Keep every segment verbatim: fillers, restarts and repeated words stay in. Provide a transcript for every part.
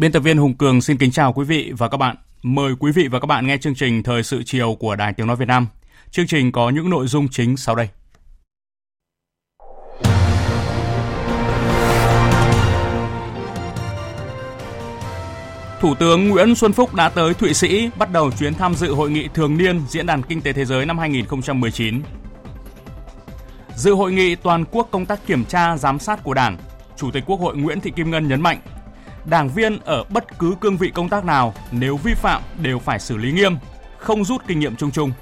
Biên tập viên Hùng Cường xin kính chào quý vị và các bạn. Mời quý vị và các bạn nghe chương trình Thời sự chiều của Đài Tiếng Nói Việt Nam. Chương trình có những nội dung chính sau đây. Thủ tướng Nguyễn Xuân Phúc đã tới Thụy Sĩ, bắt đầu chuyến tham dự hội nghị thường niên Diễn đàn Kinh tế Thế giới năm hai không một chín. Dự hội nghị toàn quốc công tác kiểm tra, giám sát của Đảng, Chủ tịch Quốc hội Nguyễn Thị Kim Ngân nhấn mạnh, đảng viên ở bất cứ cương vị công tác nào nếu vi phạm đều phải xử lý nghiêm, không rút kinh nghiệm chung chung.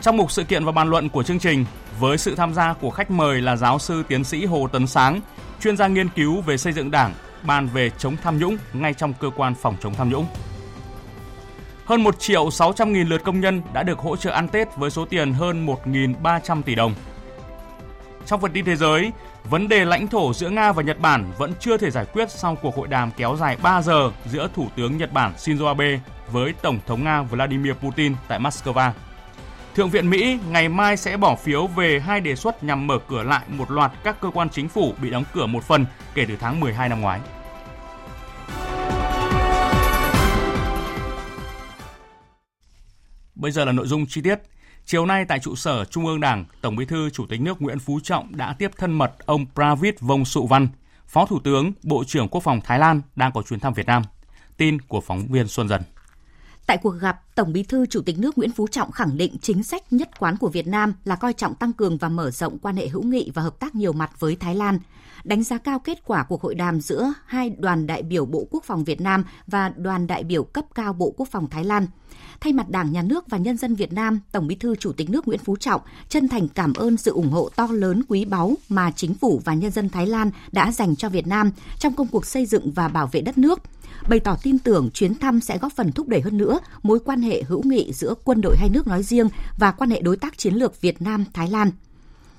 Trong mục sự kiện và bàn luận của chương trình, với sự tham gia của khách mời là giáo sư tiến sĩ Hồ Tấn Sáng, chuyên gia nghiên cứu về xây dựng đảng, bàn về chống tham nhũng ngay trong cơ quan phòng chống tham nhũng. Hơn một triệu sáu trăm nghìn lượt công nhân đã được hỗ trợ ăn Tết với số tiền hơn một nghìn ba trăm tỷ đồng. Trong phần tin thế giới, vấn đề lãnh thổ giữa Nga và Nhật Bản vẫn chưa thể giải quyết sau cuộc hội đàm kéo dài ba giờ giữa Thủ tướng Nhật Bản Shinzo Abe với Tổng thống Nga Vladimir Putin tại Moscow. Thượng viện Mỹ ngày mai sẽ bỏ phiếu về hai đề xuất nhằm mở cửa lại một loạt các cơ quan chính phủ bị đóng cửa một phần kể từ tháng mười hai năm ngoái. Bây giờ là nội dung chi tiết. Chiều nay tại trụ sở Trung ương Đảng, Tổng Bí thư Chủ tịch nước Nguyễn Phú Trọng đã tiếp thân mật ông Pravit Wongsuwan, Phó Thủ tướng, Bộ trưởng Quốc phòng Thái Lan đang có chuyến thăm Việt Nam. Tin của phóng viên Xuân Dần. Tại cuộc gặp, Tổng Bí thư Chủ tịch nước Nguyễn Phú Trọng khẳng định chính sách nhất quán của Việt Nam là coi trọng tăng cường và mở rộng quan hệ hữu nghị và hợp tác nhiều mặt với Thái Lan, đánh giá cao kết quả cuộc hội đàm giữa hai đoàn đại biểu Bộ Quốc phòng Việt Nam và đoàn đại biểu cấp cao Bộ Quốc phòng Thái Lan. Thay mặt Đảng, Nhà nước và nhân dân Việt Nam, Tổng Bí thư Chủ tịch nước Nguyễn Phú Trọng chân thành cảm ơn sự ủng hộ to lớn quý báu mà chính phủ và nhân dân Thái Lan đã dành cho Việt Nam trong công cuộc xây dựng và bảo vệ đất nước, bày tỏ tin tưởng chuyến thăm sẽ góp phần thúc đẩy hơn nữa mối quan hệ hữu nghị giữa quân đội hai nước nói riêng và quan hệ đối tác chiến lược Việt Nam-Thái Lan.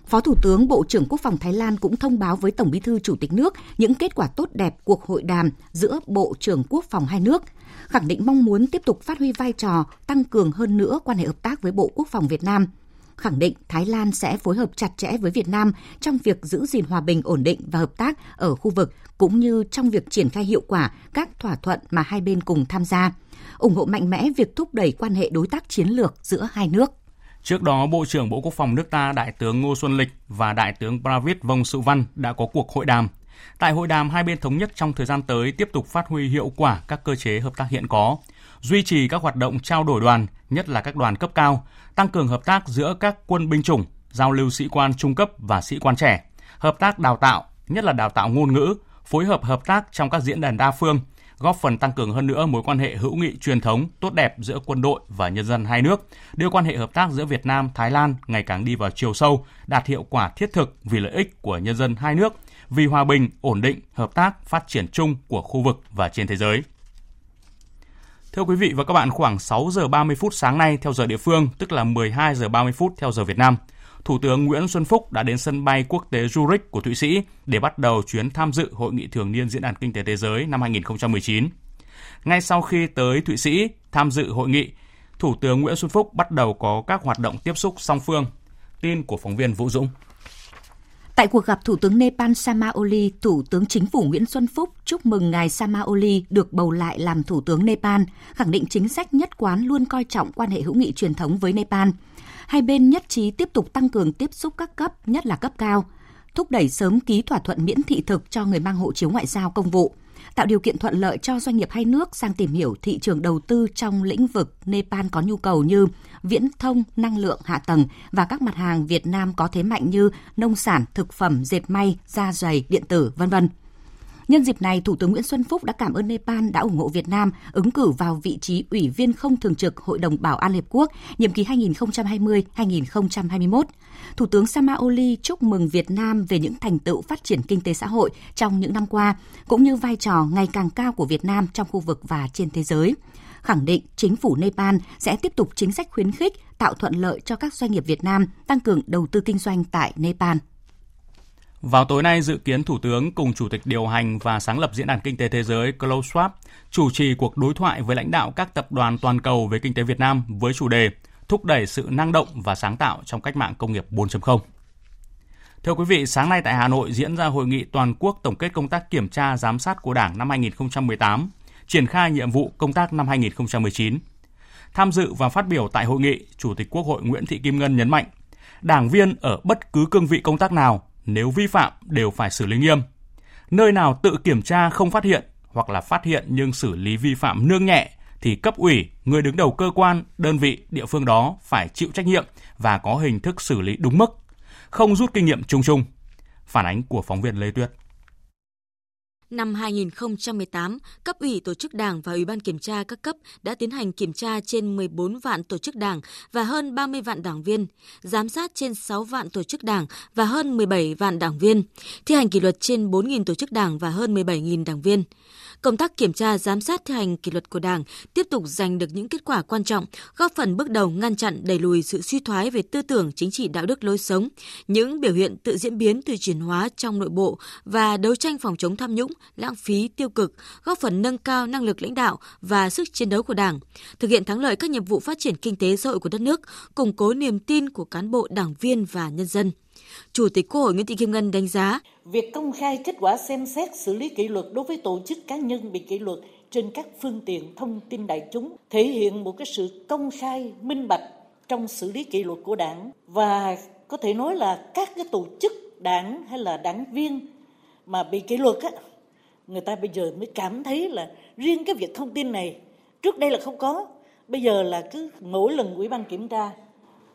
Phó Thủ tướng, Bộ trưởng Quốc phòng Thái Lan cũng thông báo với Tổng Bí thư Chủ tịch nước những kết quả tốt đẹp cuộc hội đàm giữa Bộ trưởng Quốc phòng hai nước, khẳng định mong muốn tiếp tục phát huy vai trò, tăng cường hơn nữa quan hệ hợp tác với Bộ Quốc phòng Việt Nam. Khẳng định Thái Lan sẽ phối hợp chặt chẽ với Việt Nam trong việc giữ gìn hòa bình, ổn định và hợp tác ở khu vực, cũng như trong việc triển khai hiệu quả các thỏa thuận mà hai bên cùng tham gia, ủng hộ mạnh mẽ việc thúc đẩy quan hệ đối tác chiến lược giữa hai nước. Trước đó, Bộ trưởng Bộ Quốc phòng nước ta Đại tướng Ngô Xuân Lịch và Đại tướng Pravit Wongsuwan đã có cuộc hội đàm. Tại hội đàm, hai bên thống nhất trong thời gian tới tiếp tục phát huy hiệu quả các cơ chế hợp tác hiện có, duy trì các hoạt động trao đổi đoàn, nhất là các đoàn cấp cao, tăng cường hợp tác giữa các quân binh chủng, giao lưu sĩ quan trung cấp và sĩ quan trẻ, hợp tác đào tạo, nhất là đào tạo ngôn ngữ, phối hợp hợp tác trong các diễn đàn đa phương, góp phần tăng cường hơn nữa mối quan hệ hữu nghị truyền thống tốt đẹp giữa quân đội và nhân dân hai nước, đưa quan hệ hợp tác giữa Việt Nam, Thái Lan ngày càng đi vào chiều sâu, đạt hiệu quả thiết thực vì lợi ích của nhân dân hai nước, vì hòa bình, ổn định, hợp tác, phát triển chung của khu vực và trên thế giới. Thưa quý vị và các bạn, khoảng sáu giờ ba mươi phút sáng nay theo giờ địa phương, tức là mười hai giờ ba mươi phút theo giờ Việt Nam, Thủ tướng Nguyễn Xuân Phúc đã đến sân bay quốc tế Zurich của Thụy Sĩ để bắt đầu chuyến tham dự Hội nghị thường niên Diễn đàn Kinh tế Thế giới năm hai không một chín. Ngay sau khi tới Thụy Sĩ tham dự hội nghị, Thủ tướng Nguyễn Xuân Phúc bắt đầu có các hoạt động tiếp xúc song phương. Tin của phóng viên Vũ Dũng. Tại cuộc gặp Thủ tướng Nepal Samaoli, Thủ tướng Chính phủ Nguyễn Xuân Phúc chúc mừng ngài Samaoli được bầu lại làm Thủ tướng Nepal, khẳng định chính sách nhất quán luôn coi trọng quan hệ hữu nghị truyền thống với Nepal. Hai bên nhất trí tiếp tục tăng cường tiếp xúc các cấp, nhất là cấp cao, thúc đẩy sớm ký thỏa thuận miễn thị thực cho người mang hộ chiếu ngoại giao công vụ, tạo điều kiện thuận lợi cho doanh nghiệp hai nước sang tìm hiểu thị trường đầu tư trong lĩnh vực Nepal có nhu cầu như viễn thông, năng lượng, hạ tầng và các mặt hàng Việt Nam có thế mạnh như nông sản, thực phẩm, dệt may, da giày, điện tử, vân vân. Nhân dịp này, Thủ tướng Nguyễn Xuân Phúc đã cảm ơn Nepal đã ủng hộ Việt Nam ứng cử vào vị trí Ủy viên không thường trực Hội đồng Bảo an Liên Hợp Quốc, nhiệm kỳ hai nghìn không trăm hai mươi đến hai nghìn không trăm hai mươi mốt. Thủ tướng Samaoli chúc mừng Việt Nam về những thành tựu phát triển kinh tế xã hội trong những năm qua, cũng như vai trò ngày càng cao của Việt Nam trong khu vực và trên thế giới. Khẳng định chính phủ Nepal sẽ tiếp tục chính sách khuyến khích, tạo thuận lợi cho các doanh nghiệp Việt Nam tăng cường đầu tư kinh doanh tại Nepal. Vào tối nay, dự kiến Thủ tướng cùng Chủ tịch điều hành và sáng lập Diễn đàn Kinh tế Thế giới Klaus Schwab chủ trì cuộc đối thoại với lãnh đạo các tập đoàn toàn cầu về kinh tế Việt Nam với chủ đề thúc đẩy sự năng động và sáng tạo trong cách mạng công nghiệp bốn chấm không. Thưa quý vị, sáng nay tại Hà Nội diễn ra hội nghị toàn quốc tổng kết công tác kiểm tra giám sát của Đảng năm hai nghìn không trăm mười tám, triển khai nhiệm vụ công tác năm hai nghìn không trăm mười chín. Tham dự và phát biểu tại hội nghị, Chủ tịch Quốc hội Nguyễn Thị Kim Ngân nhấn mạnh, đảng viên ở bất cứ cương vị công tác nào nếu vi phạm đều phải xử lý nghiêm. Nơi nào tự kiểm tra không phát hiện hoặc là phát hiện nhưng xử lý vi phạm nương nhẹ thì cấp ủy, người đứng đầu cơ quan, đơn vị, địa phương đó phải chịu trách nhiệm và có hình thức xử lý đúng mức, không rút kinh nghiệm chung chung. Phản ánh của phóng viên Lê Tuyết. Năm hai nghìn không trăm mười tám, cấp ủy tổ chức đảng và ủy ban kiểm tra các cấp đã tiến hành kiểm tra trên mười bốn vạn tổ chức đảng và hơn ba mươi vạn đảng viên, giám sát trên sáu vạn tổ chức đảng và hơn mười bảy vạn đảng viên, thi hành kỷ luật trên bốn nghìn tổ chức đảng và hơn mười bảy nghìn đảng viên. Công tác kiểm tra giám sát thi hành kỷ luật của Đảng tiếp tục giành được những kết quả quan trọng, góp phần bước đầu ngăn chặn đẩy lùi sự suy thoái về tư tưởng chính trị đạo đức lối sống, những biểu hiện tự diễn biến tự chuyển hóa trong nội bộ và đấu tranh phòng chống tham nhũng, lãng phí tiêu cực, góp phần nâng cao năng lực lãnh đạo và sức chiến đấu của Đảng, thực hiện thắng lợi các nhiệm vụ phát triển kinh tế xã hội của đất nước, củng cố niềm tin của cán bộ, đảng viên và nhân dân. Chủ tịch Quốc hội Nguyễn Thị Kim Ngân đánh giá, việc công khai kết quả xem xét xử lý kỷ luật đối với tổ chức cá nhân bị kỷ luật trên các phương tiện thông tin đại chúng thể hiện một cái sự công khai, minh bạch trong xử lý kỷ luật của Đảng, và có thể nói là các cái tổ chức đảng hay là đảng viên mà bị kỷ luật á, người ta bây giờ mới cảm thấy là riêng cái việc thông tin này trước đây là không có, bây giờ là cứ mỗi lần Ủy ban kiểm tra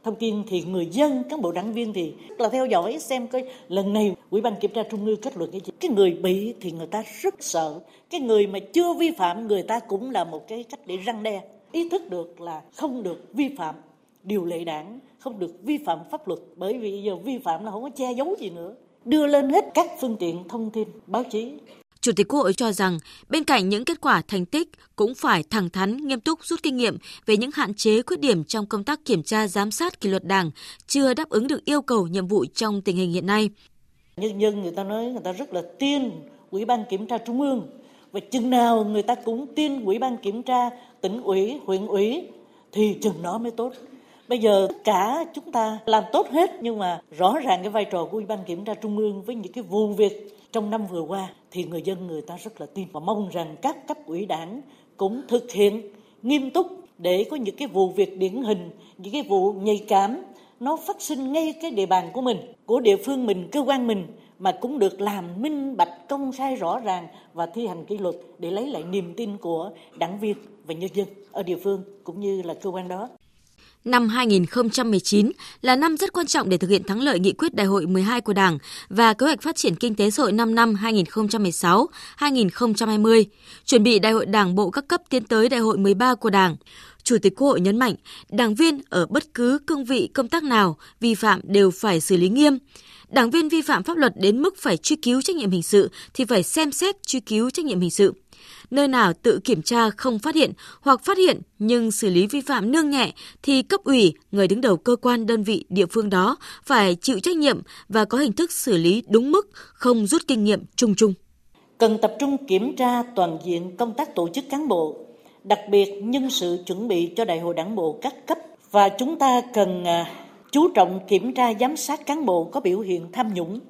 thông tin thì người dân, cán bộ đảng viên thì là theo dõi xem coi lần này Ủy ban kiểm tra Trung ương kết luận cái gì. Cái người bị thì người ta rất sợ, cái người mà chưa vi phạm người ta cũng là một cái cách để răn đe. Ý thức được là không được vi phạm điều lệ đảng, không được vi phạm pháp luật, bởi vì giờ vi phạm là không có che giấu gì nữa. Đưa lên hết các phương tiện thông tin, báo chí. Chủ tịch Quốc hội cho rằng, bên cạnh những kết quả thành tích, cũng phải thẳng thắn, nghiêm túc rút kinh nghiệm về những hạn chế khuyết điểm trong công tác kiểm tra giám sát kỷ luật Đảng, chưa đáp ứng được yêu cầu nhiệm vụ trong tình hình hiện nay. Nhân dân người ta nói, người ta rất là tin Ủy ban Kiểm tra Trung ương, và chừng nào người ta cũng tin Ủy ban Kiểm tra tỉnh ủy, huyện ủy thì chừng đó mới tốt. Bây giờ tất cả chúng ta làm tốt hết, nhưng mà rõ ràng cái vai trò của Ủy ban Kiểm tra Trung ương với những cái vụ việc trong năm vừa qua thì người dân người ta rất là tin và mong rằng các cấp ủy đảng cũng thực hiện nghiêm túc để có những cái vụ việc điển hình, những cái vụ nhạy cảm nó phát sinh ngay cái địa bàn của mình, của địa phương mình, cơ quan mình mà cũng được làm minh bạch, công khai rõ ràng và thi hành kỷ luật để lấy lại niềm tin của đảng viên và nhân dân ở địa phương cũng như là cơ quan đó. Năm hai nghìn không trăm mười chín là năm rất quan trọng để thực hiện thắng lợi nghị quyết Đại hội mười hai của Đảng và kế hoạch phát triển kinh tế xã hội năm năm hai nghìn không trăm mười sáu đến hai nghìn không trăm hai mươi, chuẩn bị Đại hội Đảng bộ các cấp tiến tới Đại hội mười ba của Đảng. Chủ tịch Quốc hội nhấn mạnh, đảng viên ở bất cứ cương vị công tác nào vi phạm đều phải xử lý nghiêm. Đảng viên vi phạm pháp luật đến mức phải truy cứu trách nhiệm hình sự thì phải xem xét truy cứu trách nhiệm hình sự. Nơi nào tự kiểm tra không phát hiện hoặc phát hiện nhưng xử lý vi phạm nương nhẹ thì cấp ủy, người đứng đầu cơ quan, đơn vị, địa phương đó phải chịu trách nhiệm và có hình thức xử lý đúng mức, không rút kinh nghiệm chung chung. Cần tập trung kiểm tra toàn diện công tác tổ chức cán bộ, đặc biệt nhân sự chuẩn bị cho Đại hội Đảng bộ các cấp, và chúng ta cần chú trọng kiểm tra giám sát cán bộ có biểu hiện tham nhũng,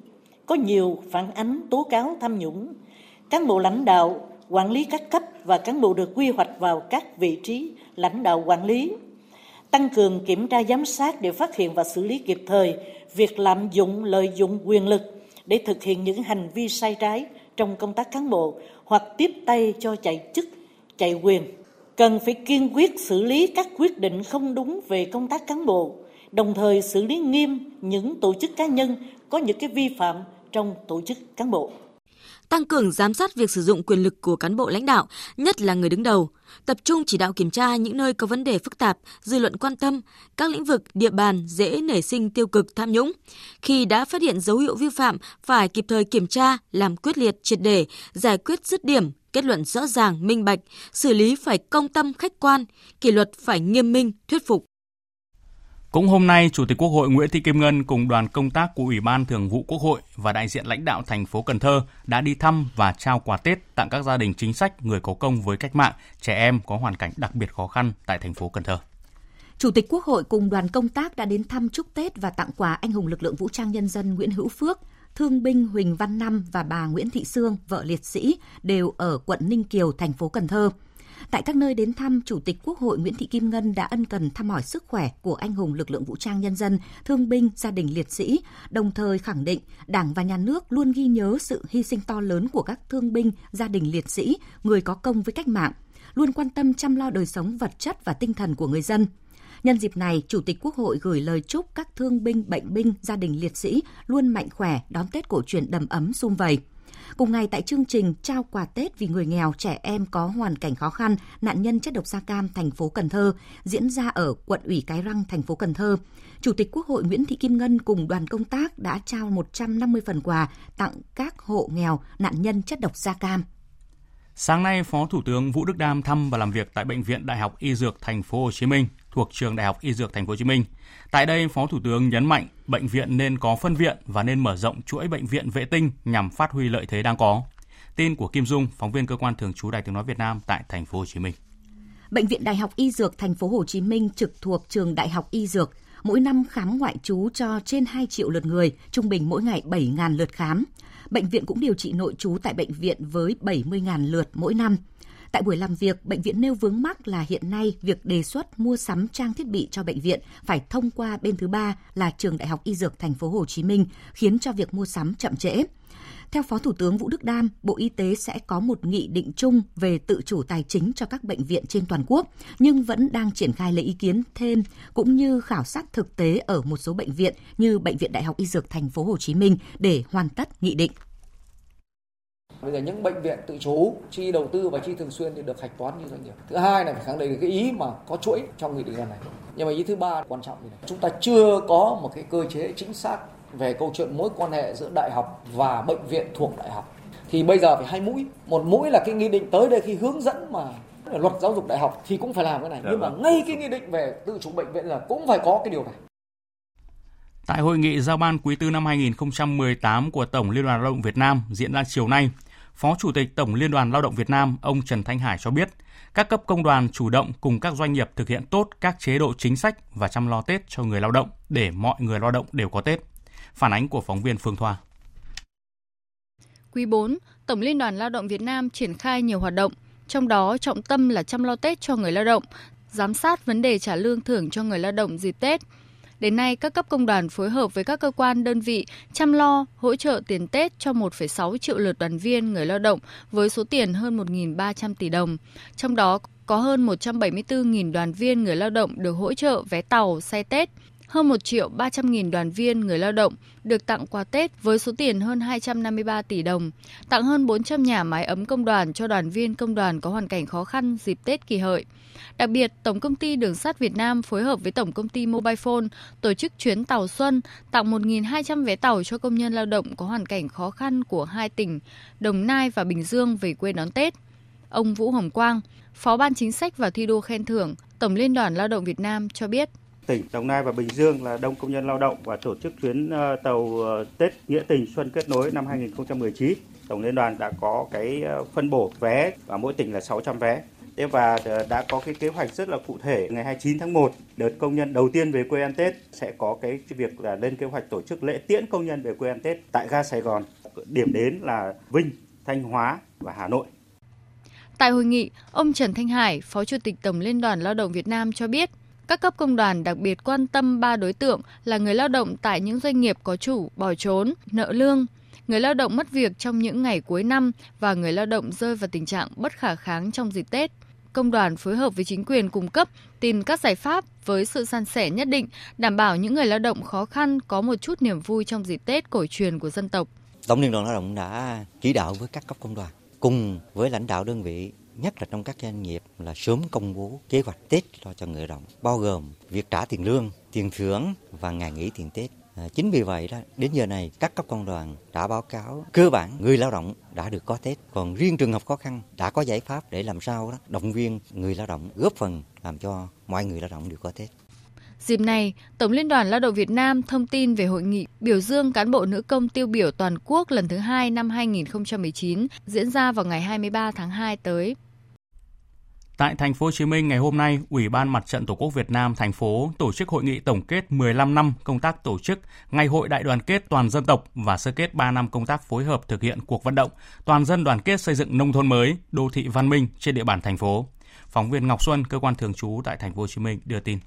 có nhiều phản ánh tố cáo tham nhũng, cán bộ lãnh đạo quản lý các cấp và cán bộ được quy hoạch vào các vị trí lãnh đạo quản lý. Tăng cường kiểm tra giám sát để phát hiện và xử lý kịp thời việc lạm dụng, lợi dụng quyền lực để thực hiện những hành vi sai trái, trong công tác cán bộ hoặc tiếp tay cho chạy chức, chạy quyền. Cần phải kiên quyết xử lý các quyết định không đúng về công tác cán bộ, đồng thời xử lý nghiêm những tổ chức cá nhân có những cái vi phạm trong tổ chức cán bộ. Tăng cường giám sát việc sử dụng quyền lực của cán bộ lãnh đạo, nhất là người đứng đầu, tập trung chỉ đạo kiểm tra những nơi có vấn đề phức tạp, dư luận quan tâm, các lĩnh vực, địa bàn dễ nảy sinh tiêu cực tham nhũng. Khi đã phát hiện dấu hiệu vi phạm, phải kịp thời kiểm tra, làm quyết liệt, triệt để, giải quyết dứt điểm, kết luận rõ ràng, minh bạch, xử lý phải công tâm, khách quan, kỷ luật phải nghiêm minh, thuyết phục. Cũng hôm nay, Chủ tịch Quốc hội Nguyễn Thị Kim Ngân cùng đoàn công tác của Ủy ban Thường vụ Quốc hội và đại diện lãnh đạo thành phố Cần Thơ đã đi thăm và trao quà Tết tặng các gia đình chính sách, người có công với cách mạng, trẻ em có hoàn cảnh đặc biệt khó khăn tại thành phố Cần Thơ. Chủ tịch Quốc hội cùng đoàn công tác đã đến thăm chúc Tết và tặng quà anh hùng lực lượng vũ trang nhân dân Nguyễn Hữu Phước, thương binh Huỳnh Văn Năm và bà Nguyễn Thị Sương, vợ liệt sĩ, đều ở quận Ninh Kiều, thành phố Cần Thơ. Tại các nơi đến thăm, Chủ tịch Quốc hội Nguyễn Thị Kim Ngân đã ân cần thăm hỏi sức khỏe của anh hùng lực lượng vũ trang nhân dân, thương binh, gia đình liệt sĩ, đồng thời khẳng định Đảng và Nhà nước luôn ghi nhớ sự hy sinh to lớn của các thương binh, gia đình liệt sĩ, người có công với cách mạng, luôn quan tâm chăm lo đời sống vật chất và tinh thần của người dân. Nhân dịp này, Chủ tịch Quốc hội gửi lời chúc các thương binh, bệnh binh, gia đình liệt sĩ luôn mạnh khỏe, đón Tết cổ truyền đầm ấm sum vầy. Cùng ngày tại chương trình trao quà Tết vì người nghèo, trẻ em có hoàn cảnh khó khăn, nạn nhân chất độc da cam thành phố Cần Thơ diễn ra ở quận ủy Cái Răng, thành phố Cần Thơ, Chủ tịch Quốc hội Nguyễn Thị Kim Ngân cùng đoàn công tác đã trao một trăm năm mươi phần quà tặng các hộ nghèo, nạn nhân chất độc da cam. Sáng nay, Phó Thủ tướng Vũ Đức Đam thăm và làm việc tại Bệnh viện Đại học Y Dược Thành phố Hồ Chí Minh, thuộc Trường Đại học Y Dược Thành phố Hồ Chí Minh. Tại đây, Phó Thủ tướng nhấn mạnh bệnh viện nên có phân viện và nên mở rộng chuỗi bệnh viện vệ tinh nhằm phát huy lợi thế đang có. Tin của Kim Dung, phóng viên cơ quan thường trú Đài Tiếng nói Việt Nam tại Thành phố Hồ Chí Minh. Bệnh viện Đại học Y Dược Thành phố Hồ Chí Minh trực thuộc Trường Đại học Y Dược, mỗi năm khám ngoại trú cho trên hai triệu lượt người, trung bình mỗi ngày bảy nghìn lượt khám. Bệnh viện cũng điều trị nội trú tại bệnh viện với bảy mươi nghìn lượt mỗi năm. Tại buổi làm việc, bệnh viện nêu vướng mắc là hiện nay việc đề xuất mua sắm trang thiết bị cho bệnh viện phải thông qua bên thứ ba là Trường Đại học Y Dược Thành phố Hồ Chí Minh, khiến cho việc mua sắm chậm trễ. Theo Phó Thủ tướng Vũ Đức Đam, Bộ Y tế sẽ có một nghị định chung về tự chủ tài chính cho các bệnh viện trên toàn quốc, nhưng vẫn đang triển khai lấy ý kiến thêm cũng như khảo sát thực tế ở một số bệnh viện như Bệnh viện Đại học Y Dược Thành phố Hồ Chí Minh để hoàn tất nghị định. Bây giờ những bệnh viện tự chủ, chi đầu tư và chi thường xuyên thì được hạch toán như doanh nghiệp. Thứ hai là phải khẳng định được cái ý mà có chuỗi trong nghị định lần này. Nhưng mà ý thứ ba quan trọng như này, chúng ta chưa có một cái cơ chế chính xác về câu chuyện mối quan hệ giữa đại học và bệnh viện thuộc đại học. Thì bây giờ phải hai mũi, một mũi là cái nghị định tới đây khi hướng dẫn mà luật giáo dục đại học thì cũng phải làm cái này. Nhưng mà ngay cái nghị định về tự chủ bệnh viện là cũng phải có cái điều này. Tại hội nghị giao ban quý tư năm hai nghìn không trăm mười tám của Tổng Liên đoàn Lao động Việt Nam diễn ra chiều nay, Phó Chủ tịch Tổng Liên đoàn Lao động Việt Nam ông Trần Thanh Hải cho biết, các cấp công đoàn chủ động cùng các doanh nghiệp thực hiện tốt các chế độ chính sách và chăm lo Tết cho người lao động để mọi người lao động đều có Tết. Phản ánh của phóng viên Phương Thoa. Quý bốn, Tổng Liên đoàn Lao động Việt Nam triển khai nhiều hoạt động, trong đó trọng tâm là chăm lo Tết cho người lao động, giám sát vấn đề trả lương thưởng cho người lao động dịp Tết. Đến nay, các cấp công đoàn phối hợp với các cơ quan đơn vị chăm lo, hỗ trợ tiền Tết cho một phẩy sáu triệu lượt đoàn viên người lao động với số tiền hơn một nghìn ba trăm tỷ đồng. Trong đó có hơn một trăm bảy mươi tư nghìn đoàn viên người lao động được hỗ trợ vé tàu, xe Tết. Hơn một triệu ba trăm nghìn đoàn viên người lao động được tặng quà Tết với số tiền hơn hai trăm năm mươi ba tỷ đồng, tặng hơn bốn trăm nhà mái ấm công đoàn cho đoàn viên công đoàn có hoàn cảnh khó khăn dịp Tết Kỷ Hợi. Đặc biệt, Tổng công ty Đường sắt Việt Nam phối hợp với Tổng công ty Mobile Phone tổ chức chuyến tàu xuân tặng một nghìn hai trăm vé tàu cho công nhân lao động có hoàn cảnh khó khăn của hai tỉnh Đồng Nai và Bình Dương về quê đón Tết. Ông Vũ Hồng Quang, Phó Ban Chính sách và Thi đua khen thưởng, Tổng Liên đoàn Lao động Việt Nam cho biết. Tỉnh Đồng Nai và Bình Dương là đông công nhân lao động và tổ chức chuyến tàu Tết Nghĩa Tình Xuân Kết Nối năm hai nghìn không trăm mười chín. Tổng Liên đoàn đã có cái phân bổ vé và mỗi tỉnh là sáu trăm vé. Thế và đã có cái kế hoạch rất là cụ thể. Ngày hai mươi chín tháng một, đợt công nhân đầu tiên về quê ăn Tết sẽ có cái việc là lên kế hoạch tổ chức lễ tiễn công nhân về quê ăn Tết tại ga Sài Gòn. Điểm đến là Vinh, Thanh Hóa và Hà Nội. Tại hội nghị, ông Trần Thanh Hải, Phó Chủ tịch Tổng Liên đoàn Lao động Việt Nam cho biết, các cấp công đoàn đặc biệt quan tâm ba đối tượng là người lao động tại những doanh nghiệp có chủ bỏ trốn, nợ lương, Người lao động mất việc trong những ngày cuối năm và người lao động rơi vào tình trạng bất khả kháng trong dịp Tết. Công đoàn phối hợp với chính quyền cung cấp tìm các giải pháp với sự san sẻ nhất định, đảm bảo những người lao động khó khăn có một chút niềm vui trong dịp Tết cổ truyền của dân tộc. Tổng Liên đoàn Lao động đã chỉ đạo với các cấp công đoàn cùng với lãnh đạo đơn vị, nhất là trong các doanh nghiệp, là sớm công bố kế hoạch Tết lo cho người lao động, bao gồm việc trả tiền lương, tiền thưởng và ngày nghỉ tiền Tết. À, chính vì vậy đó, đến giờ này các cấp công đoàn đã báo cáo cơ bản người lao động đã được có Tết, còn riêng trường hợp khó khăn đã có giải pháp để làm sao đó động viên người lao động, góp phần làm cho mọi người lao động được có Tết. Dịp này, Tổng Liên đoàn Lao động Việt Nam thông tin về hội nghị biểu dương cán bộ nữ công tiêu biểu toàn quốc lần thứ hai năm hai nghìn không trăm mười chín diễn ra vào ngày hai mươi ba tháng hai tới. Tại thành phố Hồ Chí Minh ngày hôm nay, Ủy ban Mặt trận Tổ quốc Việt Nam thành phố tổ chức hội nghị tổng kết mười lăm năm công tác tổ chức Ngày hội Đại đoàn kết toàn dân tộc và sơ kết ba năm công tác phối hợp thực hiện cuộc vận động toàn dân đoàn kết xây dựng nông thôn mới, đô thị văn minh trên địa bàn thành phố. Phóng viên Ngọc Xuân, cơ quan thường trú tại thành phố Hồ Chí Minh đưa tin.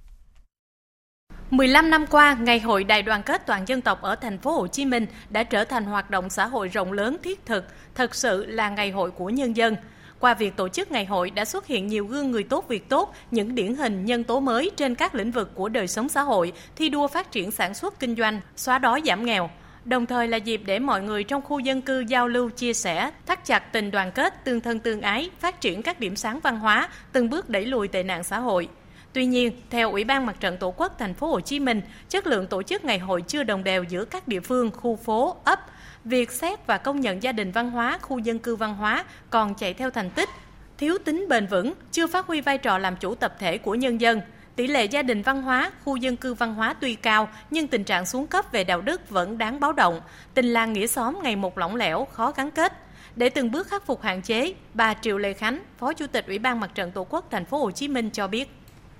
mười lăm năm qua, Ngày hội Đại đoàn kết toàn dân tộc ở thành phố Hồ Chí Minh đã trở thành hoạt động xã hội rộng lớn thiết thực, thật sự là ngày hội của nhân dân. Qua việc tổ chức ngày hội đã xuất hiện nhiều gương người tốt việc tốt, những điển hình nhân tố mới trên các lĩnh vực của đời sống xã hội, thi đua phát triển sản xuất kinh doanh, xóa đói giảm nghèo. Đồng thời là dịp để mọi người trong khu dân cư giao lưu chia sẻ, thắt chặt tình đoàn kết, tương thân tương ái, phát triển các điểm sáng văn hóa, từng bước đẩy lùi tệ nạn xã hội. Tuy nhiên, theo Ủy ban Mặt trận Tổ quốc thành phố Hồ Chí Minh, chất lượng tổ chức ngày hội chưa đồng đều giữa các địa phương, khu phố, ấp. Việc xét và công nhận gia đình văn hóa, khu dân cư văn hóa còn chạy theo thành tích, thiếu tính bền vững, chưa phát huy vai trò làm chủ tập thể của nhân dân. Tỷ lệ gia đình văn hóa, khu dân cư văn hóa tuy cao nhưng tình trạng xuống cấp về đạo đức vẫn đáng báo động. Tình làng nghĩa xóm ngày một lỏng lẻo, khó gắn kết. Để từng bước khắc phục hạn chế, bà Triệu Lê Khánh, Phó Chủ tịch Ủy ban Mặt trận Tổ quốc thành phố Hồ Chí Minh cho biết.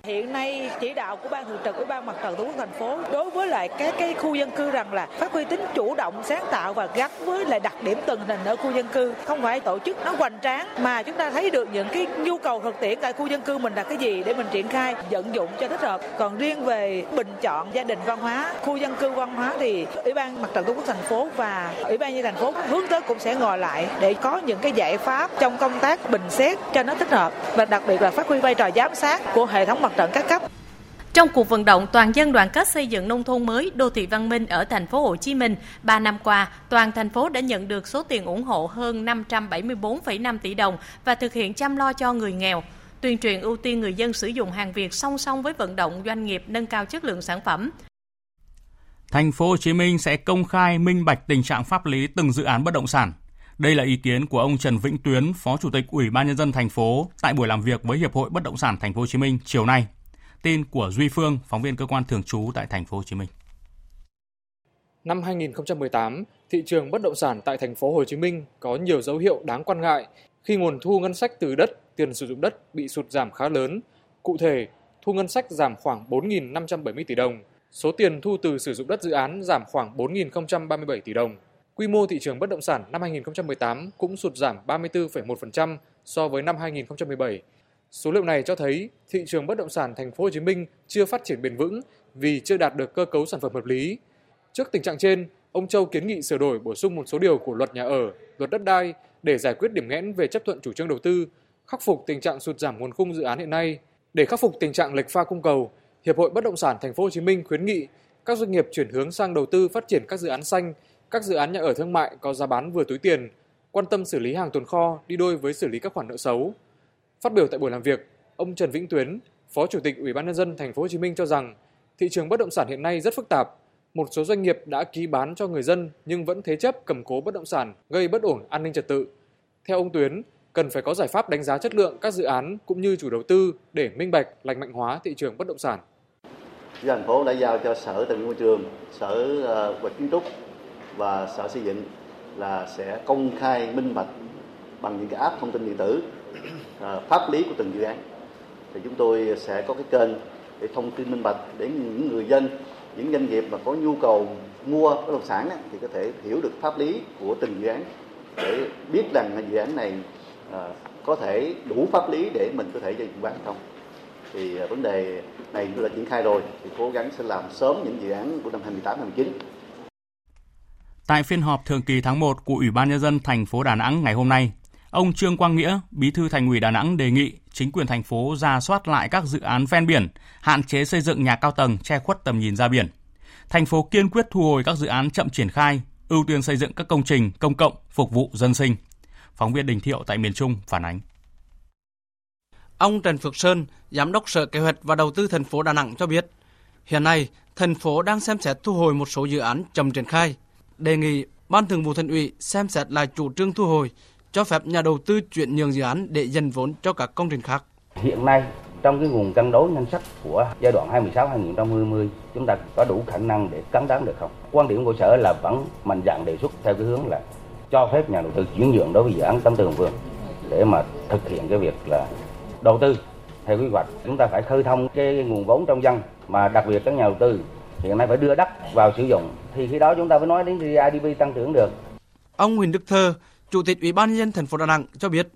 Hiện nay chỉ đạo của Ban Thường trực Ủy ban Mặt trận Tổ quốc thành phố đối với lại cái cái khu dân cư rằng là phát huy tính chủ động, sáng tạo và gắn với lại đặc điểm tình hình ở khu dân cư, không phải tổ chức nó hoành tráng mà chúng ta thấy được những cái nhu cầu thực tiễn tại khu dân cư mình là cái gì để mình triển khai vận dụng cho thích hợp. Còn riêng về bình chọn gia đình văn hóa, khu dân cư văn hóa thì Ủy ban Mặt trận Tổ quốc thành phố và Ủy ban nhân dân thành phố hướng tới cũng sẽ ngồi lại để có những cái giải pháp trong công tác bình xét cho nó thích hợp và đặc biệt là phát huy vai trò giám sát của hệ thống mặt trận các cấp. Trong cuộc vận động toàn dân đoàn kết xây dựng nông thôn mới, đô thị văn minh ở thành phố Hồ Chí Minh, ba năm qua, toàn thành phố đã nhận được số tiền ủng hộ hơn năm trăm bảy mươi tư phẩy năm tỷ đồng và thực hiện chăm lo cho người nghèo, tuyên truyền ưu tiên người dân sử dụng hàng Việt song song với vận động doanh nghiệp nâng cao chất lượng sản phẩm. Thành phố Hồ Chí Minh sẽ công khai minh bạch tình trạng pháp lý từng dự án bất động sản. Đây là ý kiến của ông Trần Vĩnh Tuyến, Phó Chủ tịch Ủy ban Nhân dân thành phố tại buổi làm việc với Hiệp hội Bất động sản thành phố Hồ Chí Minh chiều nay. Tin của Duy Phương, phóng viên cơ quan thường trú tại thành phố Hồ Chí Minh. Năm hai nghìn không trăm mười tám, thị trường bất động sản tại thành phố Hồ Chí Minh có nhiều dấu hiệu đáng quan ngại khi nguồn thu ngân sách từ đất, tiền sử dụng đất bị sụt giảm khá lớn. Cụ thể, thu ngân sách giảm khoảng bốn nghìn năm trăm bảy mươi tỷ đồng, số tiền thu từ sử dụng đất dự án giảm khoảng bốn nghìn không trăm ba mươi bảy tỷ đồng. Quy mô thị trường bất động sản năm hai nghìn không trăm mười tám cũng sụt giảm ba mươi tư phẩy một phần trăm so với năm hai nghìn không trăm mười bảy. Số liệu này cho thấy thị trường bất động sản thành phố Hồ Chí Minh chưa phát triển bền vững vì chưa đạt được cơ cấu sản phẩm hợp lý. Trước tình trạng trên, ông Châu kiến nghị sửa đổi bổ sung một số điều của Luật Nhà ở, Luật Đất đai để giải quyết điểm nghẽn về chấp thuận chủ trương đầu tư, khắc phục tình trạng sụt giảm nguồn cung dự án hiện nay. Để khắc phục tình trạng lệch pha cung cầu, Hiệp hội Bất động sản thành phố Hồ Chí Minh khuyến nghị các doanh nghiệp chuyển hướng sang đầu tư phát triển các dự án xanh, các dự án nhà ở thương mại có giá bán vừa túi tiền, quan tâm xử lý hàng tồn kho đi đôi với xử lý các khoản nợ xấu. Phát biểu tại buổi làm việc, ông Trần Vĩnh Tuyến, Phó Chủ tịch Ủy ban Nhân dân thành phố Hồ Chí Minh cho rằng thị trường bất động sản hiện nay rất phức tạp, một số doanh nghiệp đã ký bán cho người dân nhưng vẫn thế chấp cầm cố bất động sản gây bất ổn an ninh trật tự. Theo ông Tuyến, cần phải có giải pháp đánh giá chất lượng các dự án cũng như chủ đầu tư để minh bạch, lành mạnh hóa thị trường bất động sản. Thành phố đã giao cho Sở Tài nguyên Môi trường, Sở Vật Kiến trúc và Sở Xây dựng là sẽ công khai minh bạch bằng những cái app thông tin điện tử pháp lý của từng dự án, thì chúng tôi sẽ có cái kênh để thông tin minh bạch để những người dân, những doanh nghiệp mà có nhu cầu mua bất động sản thì có thể hiểu được pháp lý của từng dự án để biết rằng là dự án này có thể đủ pháp lý để mình có thể giao dịch bán không. Thì vấn đề này chúng tôi đã triển khai rồi, thì cố gắng sẽ làm sớm những dự án của năm hai nghìn không trăm mười tám hai nghìn không trăm mười chín. Tại phiên họp thường kỳ tháng một của Ủy ban Nhân dân thành phố Đà Nẵng ngày hôm nay, ông Trương Quang Nghĩa, Bí thư Thành ủy Đà Nẵng đề nghị chính quyền thành phố rà soát lại các dự án ven biển, hạn chế xây dựng nhà cao tầng che khuất tầm nhìn ra biển. Thành phố kiên quyết thu hồi các dự án chậm triển khai, ưu tiên xây dựng các công trình công cộng phục vụ dân sinh. Phóng viên Đình Thiệu tại miền Trung phản ánh. Ông Trần Phước Sơn, Giám đốc Sở Kế hoạch và Đầu tư thành phố Đà Nẵng cho biết, hiện nay thành phố đang xem xét thu hồi một số dự án chậm triển khai, đề nghị Ban Thường vụ Thành ủy xem xét lại chủ trương thu hồi, cho phép nhà đầu tư chuyển nhượng dự án để dành vốn cho các công trình khác. Hiện nay trong cái nguồn cân đối ngân sách của giai đoạn hai không một sáu đến hai không hai không, chúng ta có đủ khả năng để cán đáng được không? Quan điểm của Sở là vẫn mạnh dạn đề xuất theo cái hướng là cho phép nhà đầu tư chuyển nhượng đối với dự án Tâm Tường Vương để mà thực hiện cái việc là đầu tư theo quy hoạch. Chúng ta phải khơi thông cái nguồn vốn trong dân, mà đặc biệt các nhà đầu tư hiện nay phải đưa đất vào sử dụng, thì khi đó chúng ta mới nói đến giê đê pê tăng trưởng được. Ông Huỳnh Đức Thơ, Chủ tịch Ủy ban Nhân dân thành phố Đà Nẵng cho biết,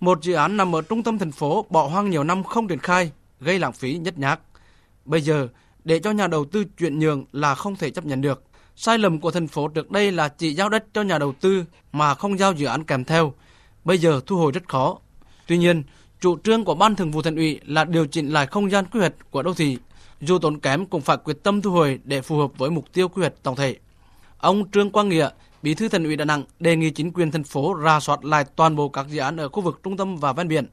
một dự án nằm ở trung tâm thành phố bỏ hoang nhiều năm không triển khai, gây lãng phí nhếch nhác. Bây giờ, để cho nhà đầu tư chuyển nhượng là không thể chấp nhận được. Sai lầm của thành phố trước đây là chỉ giao đất cho nhà đầu tư mà không giao dự án kèm theo. Bây giờ thu hồi rất khó. Tuy nhiên, chủ trương của Ban Thường vụ Thành ủy là điều chỉnh lại không gian quy hoạch của đô thị, dù tốn kém cũng phải quyết tâm thu hồi để phù hợp với mục tiêu quy hoạch tổng thể. Ông Trương Quang Nghĩa, Bí thư Thành ủy Đà Nẵng đề nghị chính quyền thành phố rà soát lại toàn bộ các dự án ở khu vực trung tâm và ven biển.